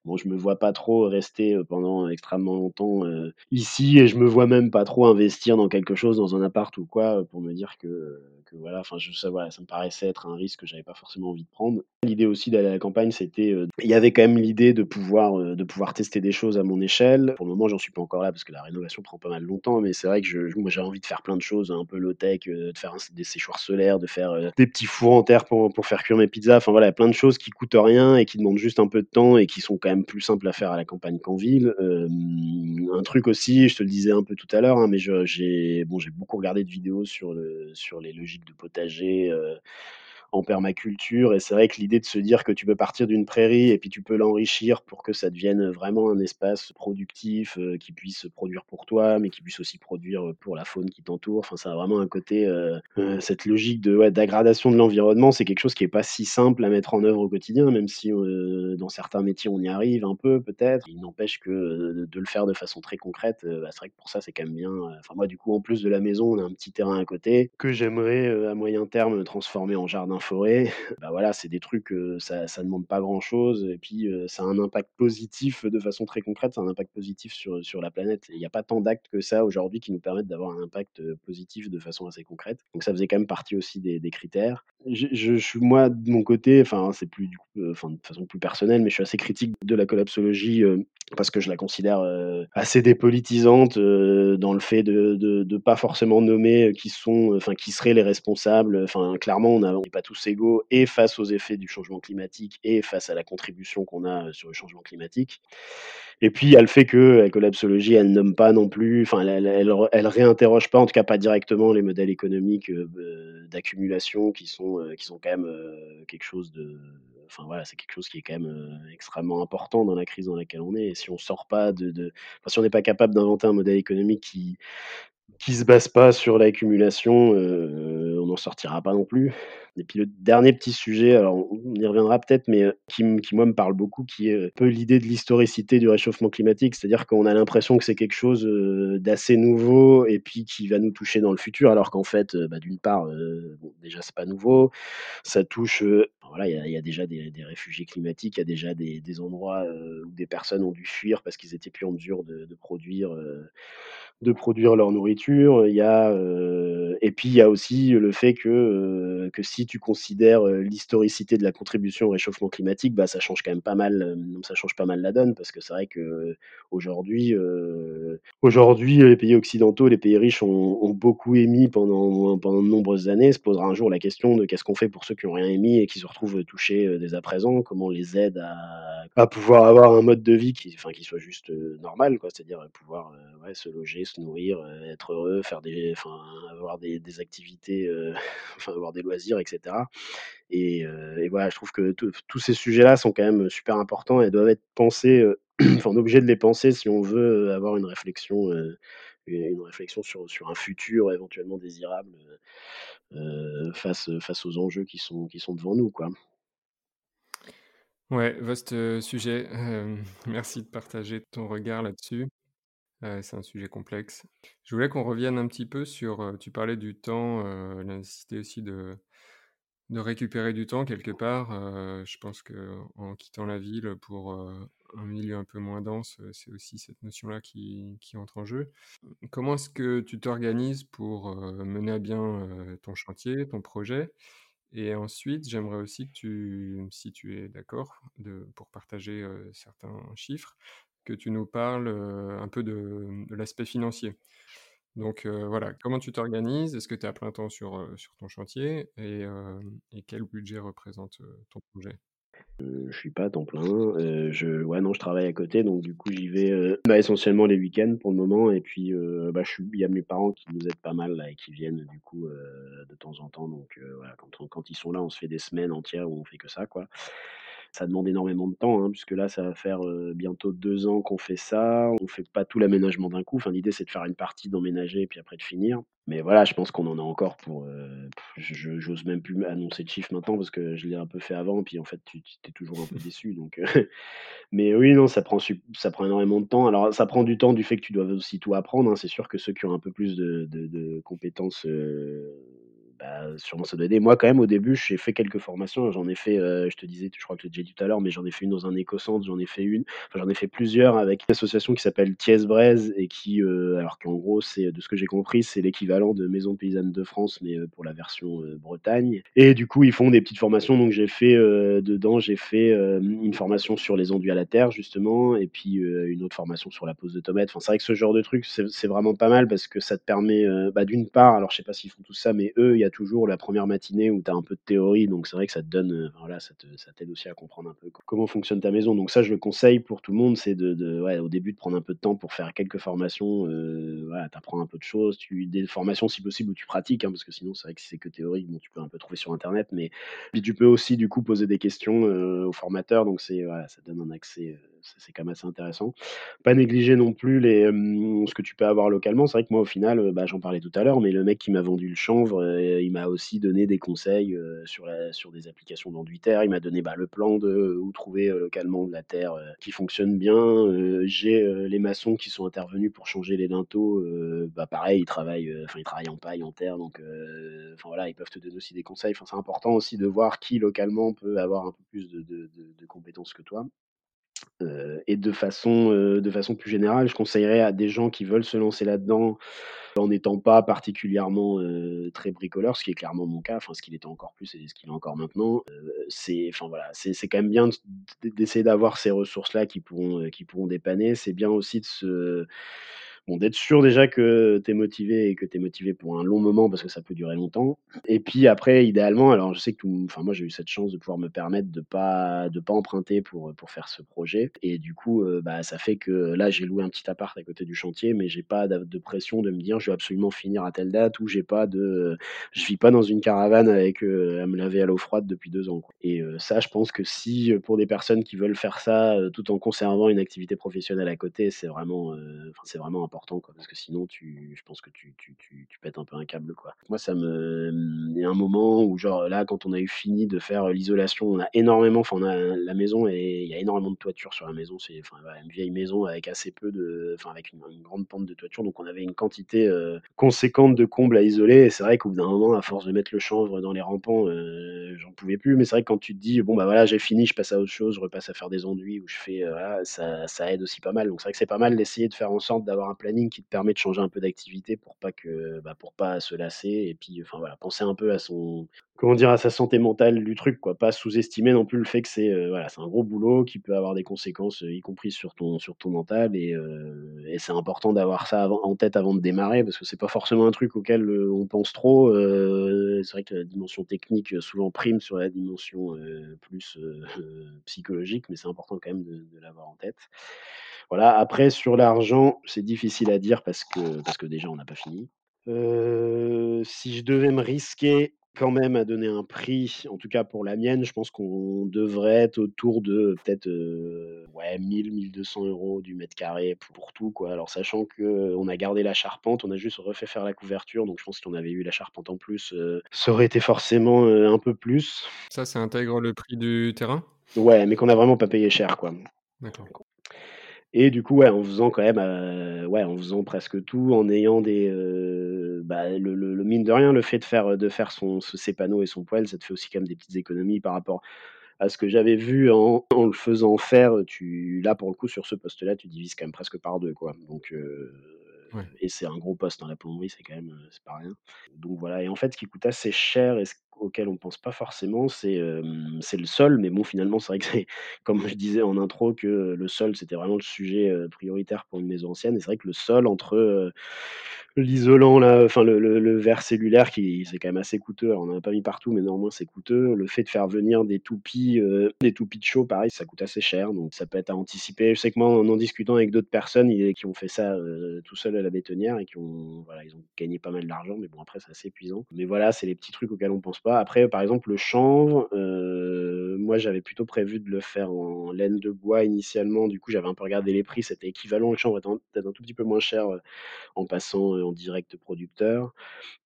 bon je me vois pas trop rester pendant extrêmement longtemps euh, ici et je me vois même pas trop investir dans quelque chose, dans un appart ou quoi, pour me dire que, que voilà, enfin je ça voilà ça me paraissait être un risque que j'avais pas forcément envie de prendre. L'idée aussi d'aller à la campagne c'était, il euh, y avait quand même l'idée de pouvoir euh, de pouvoir tester des choses à mon échelle. Pour le moment j'en suis pas encore là parce que la rénovation prend pas mal longtemps, mais c'est vrai que je, je, moi j'ai envie de faire plein de choses un peu low-tech, euh, de faire un, des séchoirs solaires, de faire euh, des petits fours en terre pour, pour faire cuire mes pizzas, enfin voilà, plein de choses qui coûtent rien et qui demandent juste un peu de temps et qui sont quand même plus simples à faire à la campagne qu'en ville. Euh, un truc aussi, je te le disais un peu tout à l'heure, hein, mais je, j'ai, bon, j'ai beaucoup regardé de vidéos sur, le, sur les logiques de potager, euh, en permaculture, et c'est vrai que l'idée de se dire que tu peux partir d'une prairie et puis tu peux l'enrichir pour que ça devienne vraiment un espace productif euh, qui puisse produire pour toi mais qui puisse aussi produire pour la faune qui t'entoure, enfin ça a vraiment un côté euh, euh, cette logique de ouais, dégradation de l'environnement, c'est quelque chose qui est pas si simple à mettre en œuvre au quotidien, même si euh, dans certains métiers on y arrive un peu peut-être, il n'empêche que euh, de le faire de façon très concrète, euh, bah, c'est vrai que pour ça c'est quand même bien, enfin moi du coup en plus de la maison on a un petit terrain à côté que j'aimerais euh, à moyen terme transformer en jardin en forêt, bah voilà, c'est des trucs, euh, ça, ça demande pas grand-chose, et puis euh, ça a un impact positif de façon très concrète, ça a un impact positif sur, sur la planète. Il n'y a pas tant d'actes que ça aujourd'hui qui nous permettent d'avoir un impact positif de façon assez concrète. Donc ça faisait quand même partie aussi des, des critères. Je, je, je suis moi, de mon côté, enfin c'est plus du coup, euh, enfin, de façon plus personnelle, mais je suis assez critique de la collapsologie euh, parce que je la considère euh, assez dépolitisante euh, dans le fait de, de, de pas forcément nommer qui sont, enfin qui seraient les responsables. Enfin clairement, on n'est pas tous égaux et face aux effets du changement climatique et face à la contribution qu'on a sur le changement climatique. Et puis il y a le fait que la collapsologie, elle nomme pas non plus, enfin elle, elle, elle réinterroge pas, en tout cas pas directement, les modèles économiques euh, d'accumulation qui sont euh, qui sont quand même euh, quelque chose de, enfin voilà, c'est quelque chose qui est quand même euh, extrêmement important dans la crise dans laquelle on est. Et si on sort pas de, de enfin, si on n'est pas capable d'inventer un modèle économique qui qui se base pas sur l'accumulation, euh, on n'en sortira pas non plus. Et puis le dernier petit sujet, alors on y reviendra peut-être, mais qui, qui moi me parle beaucoup, qui est un peu l'idée de l'historicité du réchauffement climatique, c'est-à-dire qu'on a l'impression que c'est quelque chose d'assez nouveau et puis qui va nous toucher dans le futur, alors qu'en fait, bah, d'une part, euh, bon, déjà c'est pas nouveau, ça touche, euh, voilà, il y, y a déjà des, des réfugiés climatiques, il y a déjà des, des endroits euh, où des personnes ont dû fuir parce qu'ils n'étaient plus en mesure de, de produire, euh, de produire leur nourriture. Il y a, euh, et puis il y a aussi le fait que, euh, que si tu considères l'historicité de la contribution au réchauffement climatique, bah ça change quand même pas mal, ça change pas mal la donne, parce que c'est vrai que aujourd'hui, euh, aujourd'hui les pays occidentaux, les pays riches ont, ont beaucoup émis pendant pendant de nombreuses années. Se posera un jour la question de qu'est-ce qu'on fait pour ceux qui n'ont rien émis et qui se retrouvent touchés dès à présent, comment on les aide à, à pouvoir avoir un mode de vie qui, enfin, qui soit juste normal, quoi, c'est-à-dire pouvoir euh, ouais, se loger, se nourrir, euh, être heureux, faire des, enfin, avoir des, des activités, euh, enfin, avoir des loisirs, et cetera. Et, euh, et voilà, je trouve que t- tous ces sujets-là sont quand même super importants et doivent être pensés, euh, enfin, on est obligé de les penser si on veut avoir une réflexion, euh, une réflexion sur, sur un futur éventuellement désirable euh, face, face aux enjeux qui sont, qui sont devant nous, quoi. Ouais, vaste sujet. Euh, merci de partager ton regard là-dessus. Euh, c'est un sujet complexe. Je voulais qu'on revienne un petit peu sur, euh, tu parlais du temps, euh, la nécessité aussi de, de récupérer du temps quelque part. Euh, je pense qu'en quittant la ville pour euh, un milieu un peu moins dense, c'est aussi cette notion-là qui, qui entre en jeu. Comment est-ce que tu t'organises pour euh, mener à bien euh, ton chantier, ton projet ? Et ensuite, j'aimerais aussi que tu, si tu es d'accord, de, pour partager euh, certains chiffres, que tu nous parles euh, un peu de, de l'aspect financier. Donc euh, voilà, comment tu t'organises ? Est-ce que tu es à plein temps sur, sur ton chantier ? et, euh, et quel budget représente euh, ton projet ? Euh, je suis pas à temps plein. Euh, je, ouais, non, je travaille à côté, donc du coup, j'y vais euh, bah, essentiellement les week-ends pour le moment. Et puis, euh, bah, il y a mes parents qui nous aident pas mal là, et qui viennent du coup euh, de temps en temps. Donc euh, voilà, quand, on, quand ils sont là, on se fait des semaines entières où on fait que ça, quoi. Ça demande énormément de temps, hein, puisque là, ça va faire euh, bientôt deux ans qu'on fait ça. On fait pas tout l'aménagement d'un coup. Enfin, l'idée, c'est de faire une partie, d'emménager, et puis après de finir. Mais voilà, je pense qu'on en a encore pour... Euh, je, j'ose même plus annoncer le chiffre maintenant, parce que je l'ai un peu fait avant, puis en fait, tu t'es toujours un peu déçu. Donc, euh, mais oui, non, ça prend, ça prend énormément de temps. Alors, ça prend du temps du fait que tu dois aussi tout apprendre, hein. C'est sûr que ceux qui ont un peu plus de, de, de compétences... Euh, Bah, sûrement ça doit aider. Moi quand même au début j'ai fait quelques formations, j'en ai fait, euh, je te disais, je crois que je l'ai déjà dit tout à l'heure, mais j'en ai fait une dans un éco-centre, j'en ai fait une, enfin, j'en ai fait plusieurs avec une association qui s'appelle Tiez Breiz et qui, euh, alors qu'en gros c'est, de ce que j'ai compris, c'est l'équivalent de Maison Paysanne de France mais euh, pour la version euh, Bretagne, et du coup ils font des petites formations, donc j'ai fait euh, dedans, j'ai fait euh, une formation sur les enduits à la terre justement, et puis euh, une autre formation sur la pose de tomates. Enfin c'est vrai que ce genre de truc c'est, c'est vraiment pas mal parce que ça te permet euh, bah, d'une part, alors je sais pas s'ils font tout ça, mais eux il y a toujours la première matinée où tu as un peu de théorie, donc c'est vrai que ça te donne, voilà, ça, te, ça t'aide aussi à comprendre un peu comment fonctionne ta maison. Donc ça, je le conseille pour tout le monde, c'est de, de ouais, au début de prendre un peu de temps pour faire quelques formations, euh, voilà, tu apprends un peu de choses, tu, des formations si possible où tu pratiques, hein, parce que sinon c'est vrai que si c'est que théorique, bon, tu peux un peu trouver sur internet, mais puis tu peux aussi du coup poser des questions euh, aux formateurs, donc c'est, voilà, ça donne un accès... Euh, c'est quand même assez intéressant. Pas négliger non plus les, ce que tu peux avoir localement. C'est vrai que moi, au final, bah, j'en parlais tout à l'heure, mais le mec qui m'a vendu le chanvre, il m'a aussi donné des conseils sur, la, sur des applications d'enduit-terre. Il m'a donné bah, le plan de où trouver localement de la terre qui fonctionne bien. J'ai les maçons qui sont intervenus pour changer les linteaux. Bah, pareil, ils travaillent, enfin, ils travaillent en paille, en terre. Donc, euh, enfin, voilà, ils peuvent te donner aussi des conseils. Enfin, c'est important aussi de voir qui, localement, peut avoir un peu plus de, de, de, de compétences que toi. Euh, et de façon, euh, de façon plus générale, je conseillerais à des gens qui veulent se lancer là-dedans en n'étant pas particulièrement euh, très bricoleur, ce qui est clairement mon cas, enfin ce qu'il était encore plus et ce qu'il est encore maintenant, euh, c'est, enfin voilà, c'est, c'est quand même bien d'essayer d'avoir ces ressources-là qui pourront, euh, qui pourront dépanner. C'est bien aussi de se... Bon, d'être sûr déjà que t'es motivé et que t'es motivé pour un long moment parce que ça peut durer longtemps. Et puis après, idéalement, alors je sais que tout, enfin moi j'ai eu cette chance de pouvoir me permettre de pas de pas emprunter pour pour faire ce projet. Et du coup, euh, bah ça fait que là j'ai loué un petit appart à côté du chantier, mais j'ai pas de, de pression de me dire je vais absolument finir à telle date ou j'ai pas de, je vis pas dans une caravane avec euh, à me laver à l'eau froide depuis deux ans, quoi. Et euh, ça, je pense que si pour des personnes qui veulent faire ça euh, tout en conservant une activité professionnelle à côté, c'est vraiment, euh, c'est vraiment important. Quoi, parce que sinon tu, je pense que tu, tu, tu, tu pètes un peu un câble, quoi. Moi ça me, il y a un moment où genre là quand on a eu fini de faire l'isolation, on a énormément, enfin on a la maison et il y a énormément de toiture sur la maison, c'est enfin une vieille maison avec assez peu de, enfin avec une, une grande pente de toiture, donc on avait une quantité euh, conséquente de combles à isoler et c'est vrai qu'au bout d'un moment à force de mettre le chanvre dans les rampants, euh, j'en pouvais plus, mais c'est vrai que quand tu te dis bon bah voilà j'ai fini, je passe à autre chose, je repasse à faire des enduits ou je fais, euh, voilà, ça, ça aide aussi pas mal, donc c'est vrai que c'est pas mal d'essayer de faire en sorte d'avoir un plan qui te permet de changer un peu d'activité pour pas que bah pour pas se lasser et puis enfin voilà penser un peu à son comment dire à sa santé mentale du truc, quoi, pas sous-estimer non plus le fait que c'est euh, voilà c'est un gros boulot qui peut avoir des conséquences y compris sur ton sur ton mental et, euh, et c'est important d'avoir ça avant, en tête avant de démarrer parce que c'est pas forcément un truc auquel euh, on pense trop, euh, c'est vrai que la dimension technique souvent prime sur la dimension euh, plus euh, euh, psychologique, mais c'est important quand même de, de l'avoir en tête. Voilà, après sur l'argent c'est difficile à dire parce que, parce que déjà on n'a pas fini. Euh, si je devais me risquer quand même à donner un prix, en tout cas pour la mienne, je pense qu'on devrait être autour de peut-être euh, ouais, mille à mille deux cents euros du mètre carré pour tout, quoi. Alors sachant qu'on a gardé la charpente, on a juste refait faire la couverture, donc je pense qu'on avait eu la charpente en plus, euh, ça aurait été forcément euh, un peu plus. Ça, ça intègre le prix du terrain ? Ouais, mais qu'on n'a vraiment pas payé cher, quoi. D'accord. Et du coup, ouais, en faisant quand même, euh, ouais, en faisant presque tout, en ayant des, euh, bah, le, le, le mine de rien, le fait de faire, de faire son, ses panneaux et son poêle, ça te fait aussi quand même des petites économies par rapport à ce que j'avais vu en, en le faisant faire. Tu, là, pour le coup, sur ce poste-là, tu divises quand même presque par deux, quoi. Donc. Euh, Ouais. Et c'est un gros poste, hein, la plomberie, c'est quand même c'est pas rien. Donc voilà, et en fait, ce qui coûte assez cher et ce, auquel on pense pas forcément, c'est, euh, c'est le sol. Mais bon, finalement, c'est vrai que c'est, comme je disais en intro, que le sol, c'était vraiment le sujet euh, prioritaire pour une maison ancienne. Et c'est vrai que le sol, entre euh, l'isolant, là, enfin, le, le, le verre cellulaire, qui c'est quand même assez coûteux. Alors, on n'en a pas mis partout, mais néanmoins, c'est coûteux. Le fait de faire venir des toupies, euh, des toupies de chaud, pareil, ça coûte assez cher. Donc ça peut être à anticiper. Je sais que moi, en en discutant avec d'autres personnes ils, qui ont fait ça euh, tout seul à la bétonnière et qui ont, voilà, ils ont gagné pas mal d'argent, mais bon, après, c'est assez épuisant. Mais voilà, c'est les petits trucs auxquels on pense pas. Après, par exemple, le chanvre, euh, moi, j'avais plutôt prévu de le faire en laine de bois initialement. Du coup, j'avais un peu regardé les prix, c'était équivalent. Le chanvre était peut-être un tout petit peu moins cher euh, en passant euh, en direct producteur,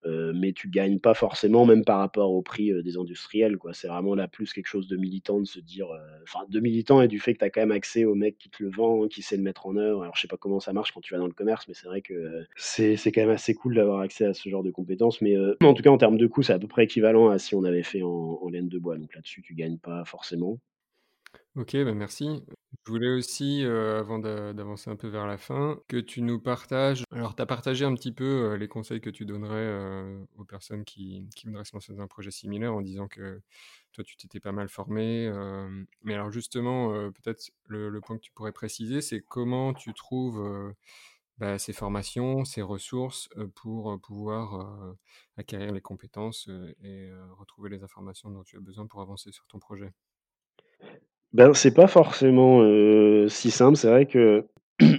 euh, mais tu gagnes pas forcément, même par rapport au prix euh, des industriels, quoi. C'est vraiment là plus quelque chose de militant, de se dire, enfin, euh, de militant et du fait que tu as quand même accès au mec qui te le vend, hein, qui sait le mettre en œuvre. Alors, je sais pas comment ça marche quand tu vas dans le commerce, mais c'est vrai que c'est, c'est quand même assez cool d'avoir accès à ce genre de compétences, mais euh, en tout cas en termes de coût c'est à peu près équivalent à si on avait fait en, en laine de bois, donc là-dessus tu gagnes pas forcément. Ok, bah merci. Je voulais aussi, euh, avant d'a- d'avancer un peu vers la fin, que tu nous partages, alors tu as partagé un petit peu euh, les conseils que tu donnerais euh, aux personnes qui, qui voudraient se lancer dans un projet similaire en disant que toi tu t'étais pas mal formé, euh, mais alors justement euh, peut-être le, le point que tu pourrais préciser, c'est comment tu trouves... Euh, Bah, ces formations, ces ressources euh, pour euh, pouvoir euh, acquérir les compétences euh, et euh, retrouver les informations dont tu as besoin pour avancer sur ton projet. Ben, c'est pas forcément euh, si simple. C'est vrai que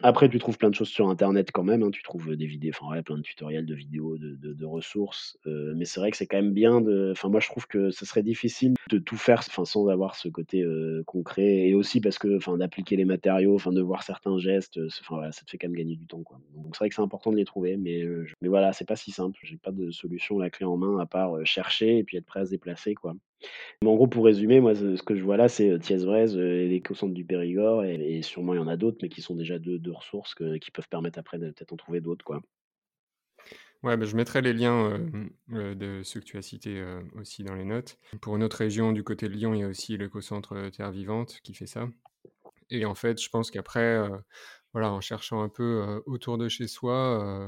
Après, tu trouves plein de choses sur Internet quand même, hein. Tu trouves des vidéos, enfin ouais, plein de tutoriels, de vidéos, de, de, de ressources. Euh, mais c'est vrai que c'est quand même bien de. Enfin, moi, je trouve que ce serait difficile de tout faire, enfin, sans avoir ce côté euh, concret. Et aussi parce que, enfin, d'appliquer les matériaux, enfin, de voir certains gestes, euh, enfin, voilà, ça te fait quand même gagner du temps, quoi. Donc, c'est vrai que c'est important de les trouver, mais euh, je... mais voilà, c'est pas si simple. J'ai pas de solution la clé en main à part euh, chercher et puis être prêt à se déplacer, quoi. Mais en gros, pour résumer, moi, ce que je vois là, c'est Tiez Breiz, l'éco-centre du Périgord, et, et sûrement il y en a d'autres, mais qui sont déjà deux, deux ressources que, qui peuvent permettre après de peut-être en trouver d'autres, quoi. Ouais, bah, je mettrai les liens euh, de ceux que tu as cités euh, aussi dans les notes. Pour notre région, du côté de Lyon, il y a aussi l'éco-centre Terre Vivante qui fait ça. Et en fait, je pense qu'après, euh, voilà, en cherchant un peu euh, autour de chez soi,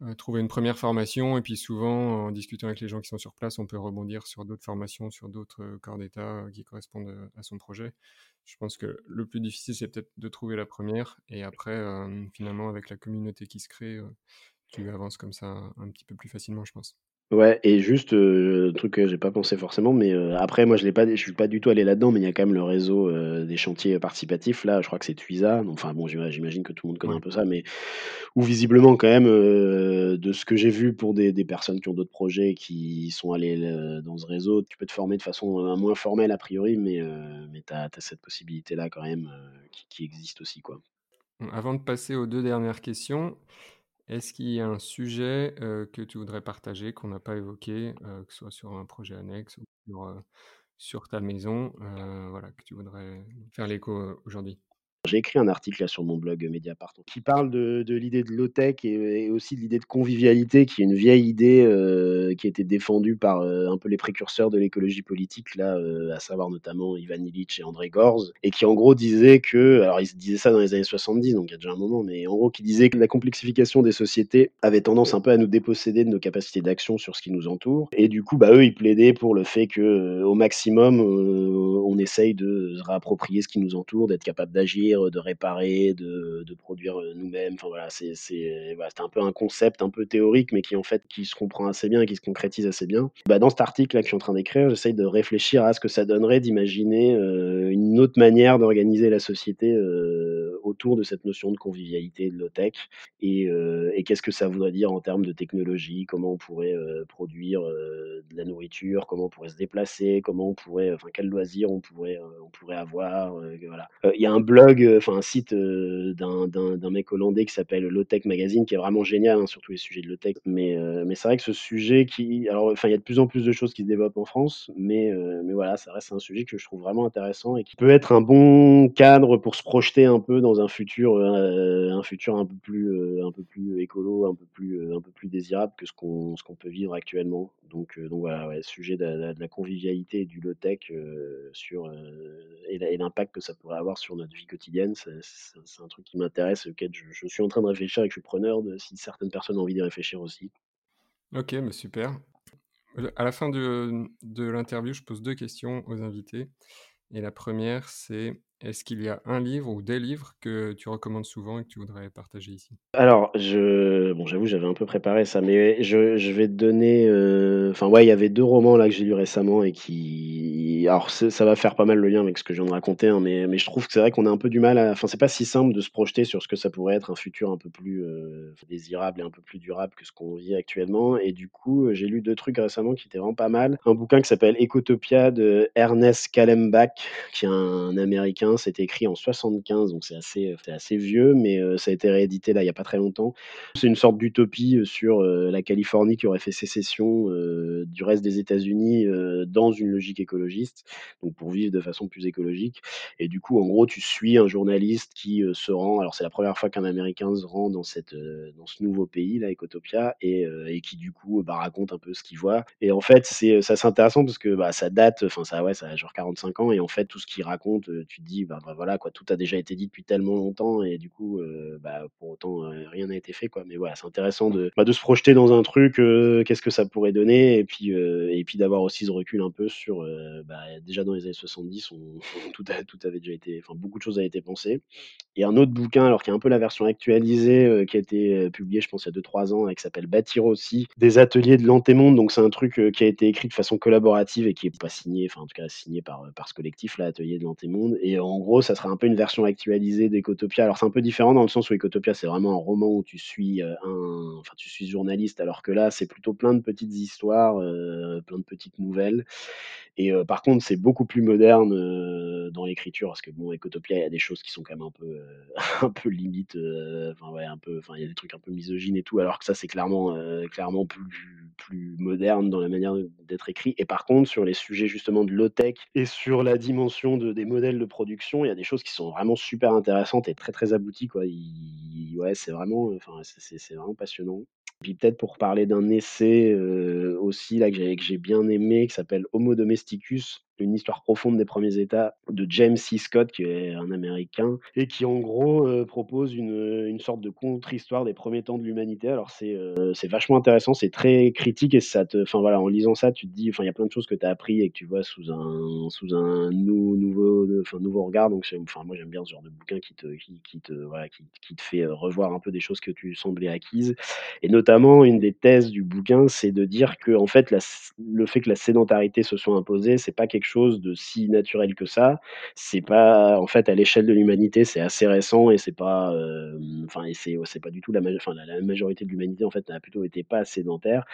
euh, trouver une première formation, et puis souvent, en discutant avec les gens qui sont sur place, on peut rebondir sur d'autres formations, sur d'autres corps d'État qui correspondent à son projet. Je pense que le plus difficile, c'est peut-être de trouver la première, et après, euh, finalement, avec la communauté qui se crée, euh, tu avances comme ça un petit peu plus facilement, je pense. Ouais, et juste, euh, un truc que j'ai pas pensé forcément, mais euh, après, moi, je l'ai pas, je suis pas du tout allé là-dedans, mais il y a quand même le réseau euh, des chantiers participatifs, là, je crois que c'est Twiza, enfin, bon, j'imagine que tout le monde connaît ouais. un peu ça, mais où visiblement, quand même, euh, de ce que j'ai vu pour des, des personnes qui ont d'autres projets, qui sont allées euh, dans ce réseau, tu peux te former de façon euh, moins formelle, a priori, mais, euh, mais t'as, t'as cette possibilité-là, quand même, euh, qui, qui existe aussi, quoi. Avant de passer aux deux dernières questions... Est-ce qu'il y a un sujet euh, que tu voudrais partager, qu'on n'a pas évoqué, euh, que ce soit sur un projet annexe ou sur, euh, sur ta maison, euh, voilà, que tu voudrais faire l'écho euh, aujourd'hui ? J'ai écrit un article là, sur mon blog Mediapart qui parle de, de l'idée de low-tech et, et aussi de l'idée de convivialité, qui est une vieille idée euh, qui a été défendue par euh, un peu les précurseurs de l'écologie politique, là, euh, à savoir notamment Ivan Illich et André Gorz, et qui en gros disait que, alors ils disaient ça dans les années soixante-dix, donc il y a déjà un moment, mais en gros qui disait que la complexification des sociétés avait tendance un peu à nous déposséder de nos capacités d'action sur ce qui nous entoure, et du coup, bah, eux, ils plaidaient pour le fait que, au maximum, euh, on essaye de se réapproprier ce qui nous entoure, d'être capable d'agir, de réparer, de, de produire nous-mêmes. Enfin voilà, c'est, c'est, bah, c'est un peu un concept un peu théorique, mais qui en fait qui se comprend assez bien et qui se concrétise assez bien. Bah, dans cet article là que je suis en train d'écrire, j'essaye de réfléchir à ce que ça donnerait d'imaginer euh, une autre manière d'organiser la société euh, autour de cette notion de convivialité, de low-tech, et, euh, et qu'est-ce que ça voudrait dire en termes de technologie, comment on pourrait euh, produire euh, de la nourriture, comment on pourrait se déplacer, comment on pourrait, enfin quel loisir on pourrait, euh, on pourrait avoir. Euh, voilà. Euh, y a un blog, enfin un site euh, d'un, d'un, d'un mec hollandais qui s'appelle Low Tech Magazine, qui est vraiment génial, hein, sur tous les sujets de low tech, mais, euh, mais c'est vrai que ce sujet qui, alors enfin il y a de plus en plus de choses qui se développent en France, mais, euh, mais voilà, ça reste un sujet que je trouve vraiment intéressant et qui peut être un bon cadre pour se projeter un peu dans un futur euh, un futur un peu plus euh, un peu plus écolo, un peu plus euh, un peu plus désirable que ce qu'on ce qu'on peut vivre actuellement. Donc euh, donc voilà, ouais, sujet de la, de la convivialité et du low tech euh, sur euh, et, la, et l'impact que ça pourrait avoir sur notre vie quotidienne. C'est, c'est, c'est un truc qui m'intéresse, auquel je, je suis en train de réfléchir et que je suis preneur de, si certaines personnes ont envie d'y réfléchir aussi. Ok, bah super. À la fin de, de l'interview, je pose deux questions aux invités. Et la première, c'est est-ce qu'il y a un livre ou des livres que tu recommandes souvent et que tu voudrais partager ici ? Alors, je... bon, j'avoue, j'avais un peu préparé ça, mais je, je vais te donner... Euh... Enfin, ouais, il y avait deux romans là que j'ai lus récemment et qui... Alors, ça va faire pas mal le lien avec ce que je viens de raconter, hein, mais... mais je trouve que c'est vrai qu'on a un peu du mal à... Enfin, c'est pas si simple de se projeter sur ce que ça pourrait être un futur un peu plus euh, désirable et un peu plus durable que ce qu'on vit actuellement. Et du coup, j'ai lu deux trucs récemment qui étaient vraiment pas mal. Un bouquin qui s'appelle Ecotopia de Ernest Callenbach, qui est un Américain. C'était écrit en soixante-quinze, donc c'est assez, c'est assez vieux, mais euh, ça a été réédité là il n'y a pas très longtemps. C'est une sorte d'utopie sur euh, la Californie qui aurait fait sécession euh, du reste des États-Unis euh, dans une logique écologiste, donc pour vivre de façon plus écologique. Et du coup, en gros, tu suis un journaliste qui euh, se rend, alors c'est la première fois qu'un Américain se rend dans, cette, euh, dans ce nouveau pays, là, Ecotopia, et, euh, et qui du coup bah, raconte un peu ce qu'il voit. Et en fait, c'est, ça, c'est intéressant parce que bah, ça date, enfin ça, ouais, ça a genre quarante-cinq ans, et en fait, tout ce qu'il raconte, tu te dis, Ben, ben voilà quoi, tout a déjà été dit depuis tellement longtemps et du coup euh, ben, pour autant euh, rien n'a été fait quoi, mais voilà, c'est intéressant de, ben, de se projeter dans un truc, euh, qu'est-ce que ça pourrait donner, et puis, euh, et puis d'avoir aussi ce recul un peu sur euh, ben, déjà dans les années soixante-dix on, on, tout, a, tout avait déjà été, enfin beaucoup de choses avaient été pensées. Et un autre bouquin alors qui est un peu la version actualisée euh, qui a été euh, publiée je pense il y a deux trois ans et qui s'appelle Bâtir aussi, des Ateliers de l'Antémonde, donc c'est un truc euh, qui a été écrit de façon collaborative et qui est pas signé, enfin en tout cas signé par, par ce collectif là, Ateliers de l'Antémonde, et en en gros, ça serait un peu une version actualisée d'Ecotopia. Alors, c'est un peu différent dans le sens où Ecotopia, c'est vraiment un roman où tu suis euh, un, enfin, tu suis journaliste, alors que là, c'est plutôt plein de petites histoires, euh, plein de petites nouvelles. Et euh, par contre, c'est beaucoup plus moderne euh, dans l'écriture, parce que bon, Ecotopia, il y a des choses qui sont quand même un peu, euh, un peu limite, euh, enfin ouais, un peu, enfin, il y a des trucs un peu misogynes et tout, alors que ça, c'est clairement, euh, clairement plus, plus moderne dans la manière d'être écrit. Et par contre, sur les sujets justement de low-tech et sur la dimension de, des modèles de production, il y a des choses qui sont vraiment super intéressantes et très très abouties, quoi. Il, ouais, c'est vraiment, enfin, c'est, c'est, c'est vraiment passionnant. Puis peut-être pour parler d'un essai euh, aussi là que j'ai, que j'ai bien aimé, qui s'appelle Homo Domesticus, une histoire profonde des premiers États, de James C. Scott, qui est un Américain, et qui en gros euh, propose une, une sorte de contre-histoire des premiers temps de l'humanité. Alors c'est, euh, c'est vachement intéressant, c'est très critique, et ça te, enfin voilà, en lisant ça, tu te dis, enfin il y a plein de choses que tu as appris et que tu vois sous un, sous un nou, nouveau, enfin, nouveau regard. Donc enfin moi j'aime bien ce genre de bouquin qui te, qui, qui te, voilà, qui, qui te fait revoir un peu des choses que tu semblais acquises. Et notamment une des thèses du bouquin, c'est de dire que en fait la, le fait que la sédentarité se soit imposée, c'est pas quelque chose de si naturel que ça. C'est pas, en fait, à l'échelle de l'humanité, c'est assez récent, et c'est pas, euh, enfin, et c'est, c'est pas du tout la, enfin, la, la majorité de l'humanité en fait n'a plutôt été pas sédentaire.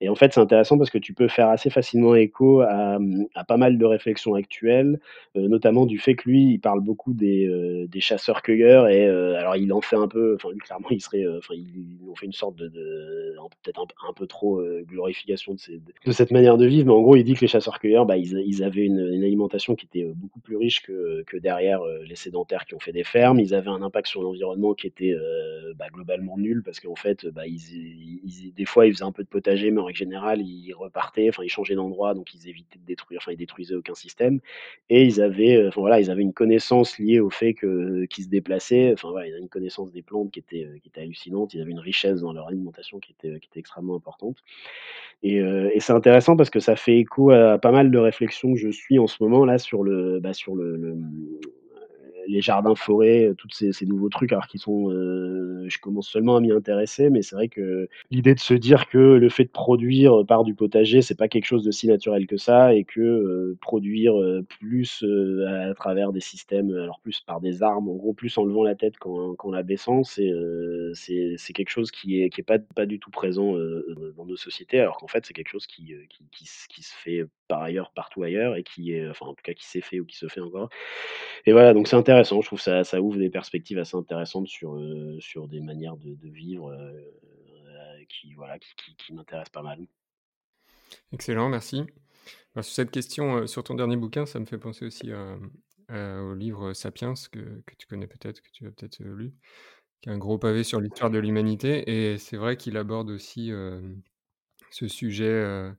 Et en fait, c'est intéressant parce que tu peux faire assez facilement écho à, à pas mal de réflexions actuelles, euh, notamment du fait que lui, il parle beaucoup des, euh, des chasseurs-cueilleurs, et euh, alors il en fait un peu, enfin, lui clairement, il serait, enfin, euh, ils ont fait une sorte de, de peut-être un, un peu trop euh, glorification de, ces, de cette manière de vivre, mais en gros, il dit que les chasseurs-cueilleurs, bah, ils, ils avaient Une, une alimentation qui était beaucoup plus riche que, que derrière euh, les sédentaires qui ont fait des fermes. Ils avaient un impact sur l'environnement qui était euh, bah, globalement nul, parce qu'en fait, bah, ils, ils, des fois, ils faisaient un peu de potager, mais en règle générale, ils repartaient, enfin, ils changeaient d'endroit, donc ils évitaient de détruire, enfin, ils détruisaient aucun système. Et ils avaient, enfin, voilà, ils avaient une connaissance liée au fait que, qu'ils se déplaçaient, enfin, voilà, ils avaient une connaissance des plantes qui était, qui était hallucinante, ils avaient une richesse dans leur alimentation qui était, qui était extrêmement importante. Et, euh, et c'est intéressant parce que ça fait écho à pas mal de réflexions que je Je suis en ce moment là sur le, bah sur le, le les jardins forêts, tous ces, ces nouveaux trucs, alors qu'ils sont, euh, je commence seulement à m'y intéresser, mais c'est vrai que l'idée de se dire que le fait de produire par du potager, c'est pas quelque chose de si naturel que ça, et que euh, produire euh, plus euh, à travers des systèmes, alors plus par des armes, en gros, plus en levant la tête qu'en, qu'en la baissant, c'est, euh, c'est, c'est quelque chose qui est, qui est pas, pas du tout présent euh, dans nos sociétés, alors qu'en fait, c'est quelque chose qui, qui, qui, qui se fait par ailleurs, partout ailleurs, et qui est, enfin, en tout cas, qui s'est fait ou qui se fait encore. Et voilà, donc c'est intéressant. Je trouve que ça, ça ouvre des perspectives assez intéressantes sur, euh, sur des manières de, de vivre euh, euh, qui, voilà, qui, qui, qui m'intéressent pas mal. Excellent, merci. Alors, sur cette question, euh, sur ton dernier bouquin, ça me fait penser aussi euh, euh, au livre Sapiens, que, que tu connais peut-être, que tu as peut-être euh, lu, qui est un gros pavé sur l'histoire de l'humanité. Et c'est vrai qu'il aborde aussi euh, ce sujet euh,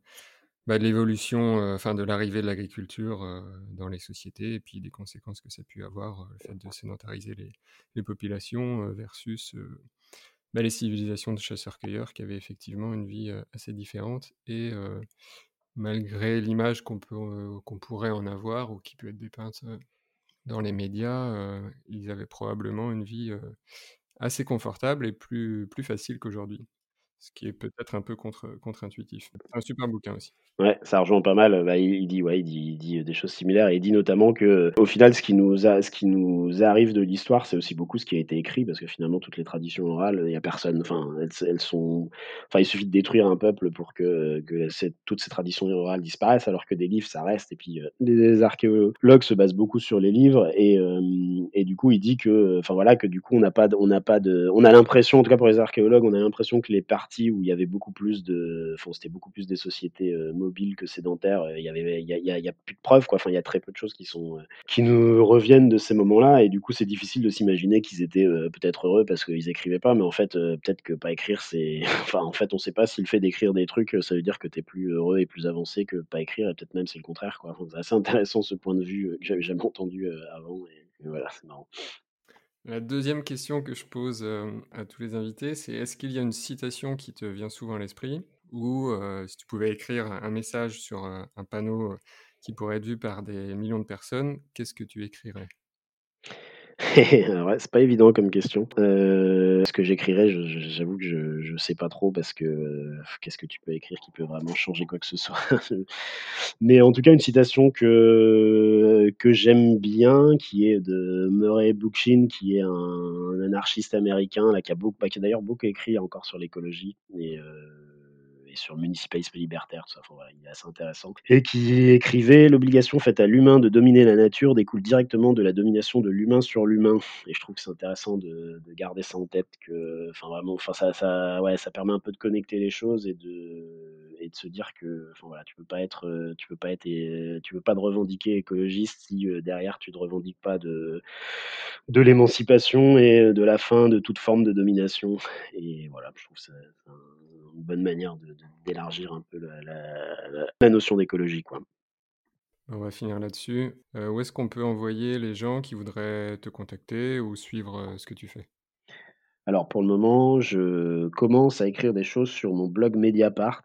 Bah, de l'évolution, euh, enfin de l'arrivée de l'agriculture euh, dans les sociétés, et puis des conséquences que ça a pu avoir, euh, le fait de sédentariser les, les populations euh, versus euh, bah, les civilisations de chasseurs-cueilleurs qui avaient effectivement une vie euh, assez différente, et euh, malgré l'image qu'on, peut, euh, qu'on pourrait en avoir, ou qui peut être dépeinte euh, dans les médias, euh, ils avaient probablement une vie euh, assez confortable et plus, plus facile qu'aujourd'hui. Ce qui est peut-être un peu contre, contre-intuitif. C'est un super bouquin aussi. Ouais, ça rejoint pas mal. Bah, il, il dit, ouais, il dit, il dit des choses similaires. Il dit notamment que, au final, ce qui nous a, ce qui nous arrive de l'histoire, c'est aussi beaucoup ce qui a été écrit, parce que finalement, toutes les traditions orales, il y a personne. Enfin, elles, elles sont. Enfin, il suffit de détruire un peuple pour que, que cette, toutes ces traditions orales disparaissent, alors que des livres, ça reste. Et puis, euh, les archéologues se basent beaucoup sur les livres, et euh, et du coup, il dit que, enfin voilà, que du coup, on n'a pas, on n'a pas de, on a l'impression, en tout cas pour les archéologues, on a l'impression que les parties où il y avait beaucoup plus de, enfin, c'était beaucoup plus des sociétés euh, mobiles que sédentaires. Il y avait, il y a, il y a, il y a plus de preuves, quoi. Enfin, il y a très peu de choses qui sont, euh, qui nous reviennent de ces moments-là. Et du coup, c'est difficile de s'imaginer qu'ils étaient euh, peut-être heureux parce qu'ils écrivaient pas. Mais en fait, euh, peut-être que pas écrire, c'est, enfin, en fait, on sait pas si le fait d'écrire des trucs, ça veut dire que t'es plus heureux et plus avancé que pas écrire. Et peut-être même c'est le contraire, quoi. Enfin, c'est assez intéressant ce point de vue que j'avais jamais entendu euh, avant. Et, et voilà, c'est marrant. La deuxième question que je pose euh, à tous les invités, c'est est-ce qu'il y a une citation qui te vient souvent à l'esprit, ou euh, si tu pouvais écrire un message sur euh, un panneau qui pourrait être vu par des millions de personnes, qu'est-ce que tu écrirais ? Alors ouais, c'est pas évident comme question. Euh, ce que j'écrirais, je, je, j'avoue que je, je sais pas trop, parce que euh, qu'est-ce que tu peux écrire qui peut vraiment changer quoi que ce soit. Mais en tout cas, une citation que que j'aime bien, qui est de Murray Bookchin, qui est un, un anarchiste américain, là, qui, a beaucoup, qui a d'ailleurs beaucoup écrit encore sur l'écologie et, euh, et sur le municipalisme libertaire, tout ça. Enfin, voilà, il est assez intéressant. Et qui écrivait « L'obligation faite à l'humain de dominer la nature découle directement de la domination de l'humain sur l'humain ». Et je trouve que c'est intéressant de, de garder ça en tête, que enfin, vraiment, enfin, ça, ça, ouais, ça permet un peu de connecter les choses et de... et de se dire que enfin, voilà, tu peux pas être tu peux pas être tu peux pas te revendiquer écologiste si euh, derrière tu te revendiques pas de de l'émancipation et de la fin de toute forme de domination. Et voilà, je trouve ça un, une bonne manière de, de, d'élargir un peu la, la, la notion d'écologie, quoi. On va finir là-dessus. Euh, où est-ce qu'on peut envoyer les gens qui voudraient te contacter ou suivre euh, ce que tu fais ? Alors pour le moment, je commence à écrire des choses sur mon blog Mediapart,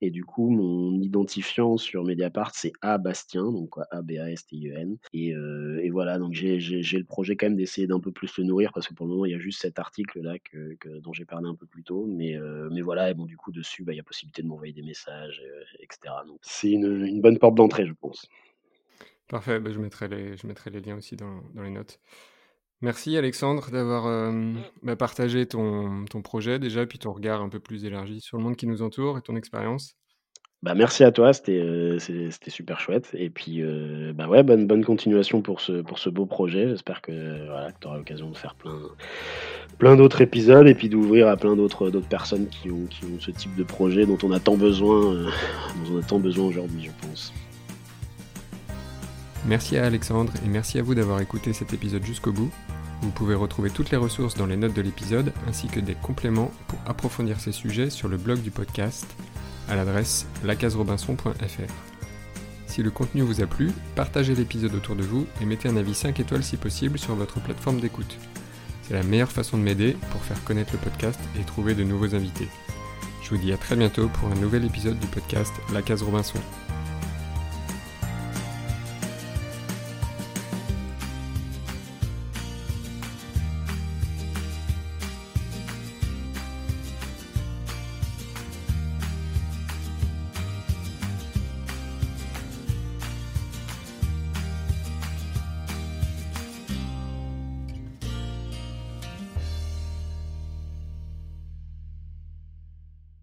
et du coup mon identifiant sur Mediapart c'est A Bastien, donc quoi, A B A S T I E N, et, euh, et voilà, donc j'ai, j'ai, j'ai le projet quand même d'essayer d'un peu plus le nourrir, parce que pour le moment il y a juste cet article là que, que, dont j'ai parlé un peu plus tôt, mais, euh, mais voilà, et bon du coup dessus bah, il y a possibilité de m'envoyer des messages, euh, et cetera. Donc c'est une, une bonne porte d'entrée, je pense. Parfait, bah, je mettrai les, je mettrai les liens aussi dans, dans les notes. Merci Alexandre d'avoir euh, bah, partagé ton, ton projet déjà, puis ton regard un peu plus élargi sur le monde qui nous entoure et ton expérience. Bah, merci à toi, c'était, euh, c'était super chouette. Et puis, euh, bah ouais, bonne, bonne continuation pour ce, pour ce beau projet. J'espère que, voilà, que tu auras l'occasion de faire plein, plein d'autres épisodes et puis d'ouvrir à plein d'autres, d'autres personnes qui ont, qui ont ce type de projet dont on a tant besoin, euh, dont on a tant besoin aujourd'hui, je pense. Merci à Alexandre et merci à vous d'avoir écouté cet épisode jusqu'au bout. Vous pouvez retrouver toutes les ressources dans les notes de l'épisode ainsi que des compléments pour approfondir ces sujets sur le blog du podcast à l'adresse lacaserobinson point f r. Si le contenu vous a plu, partagez l'épisode autour de vous et mettez un avis cinq étoiles si possible sur votre plateforme d'écoute. C'est la meilleure façon de m'aider pour faire connaître le podcast et trouver de nouveaux invités. Je vous dis à très bientôt pour un nouvel épisode du podcast La Case Robinson.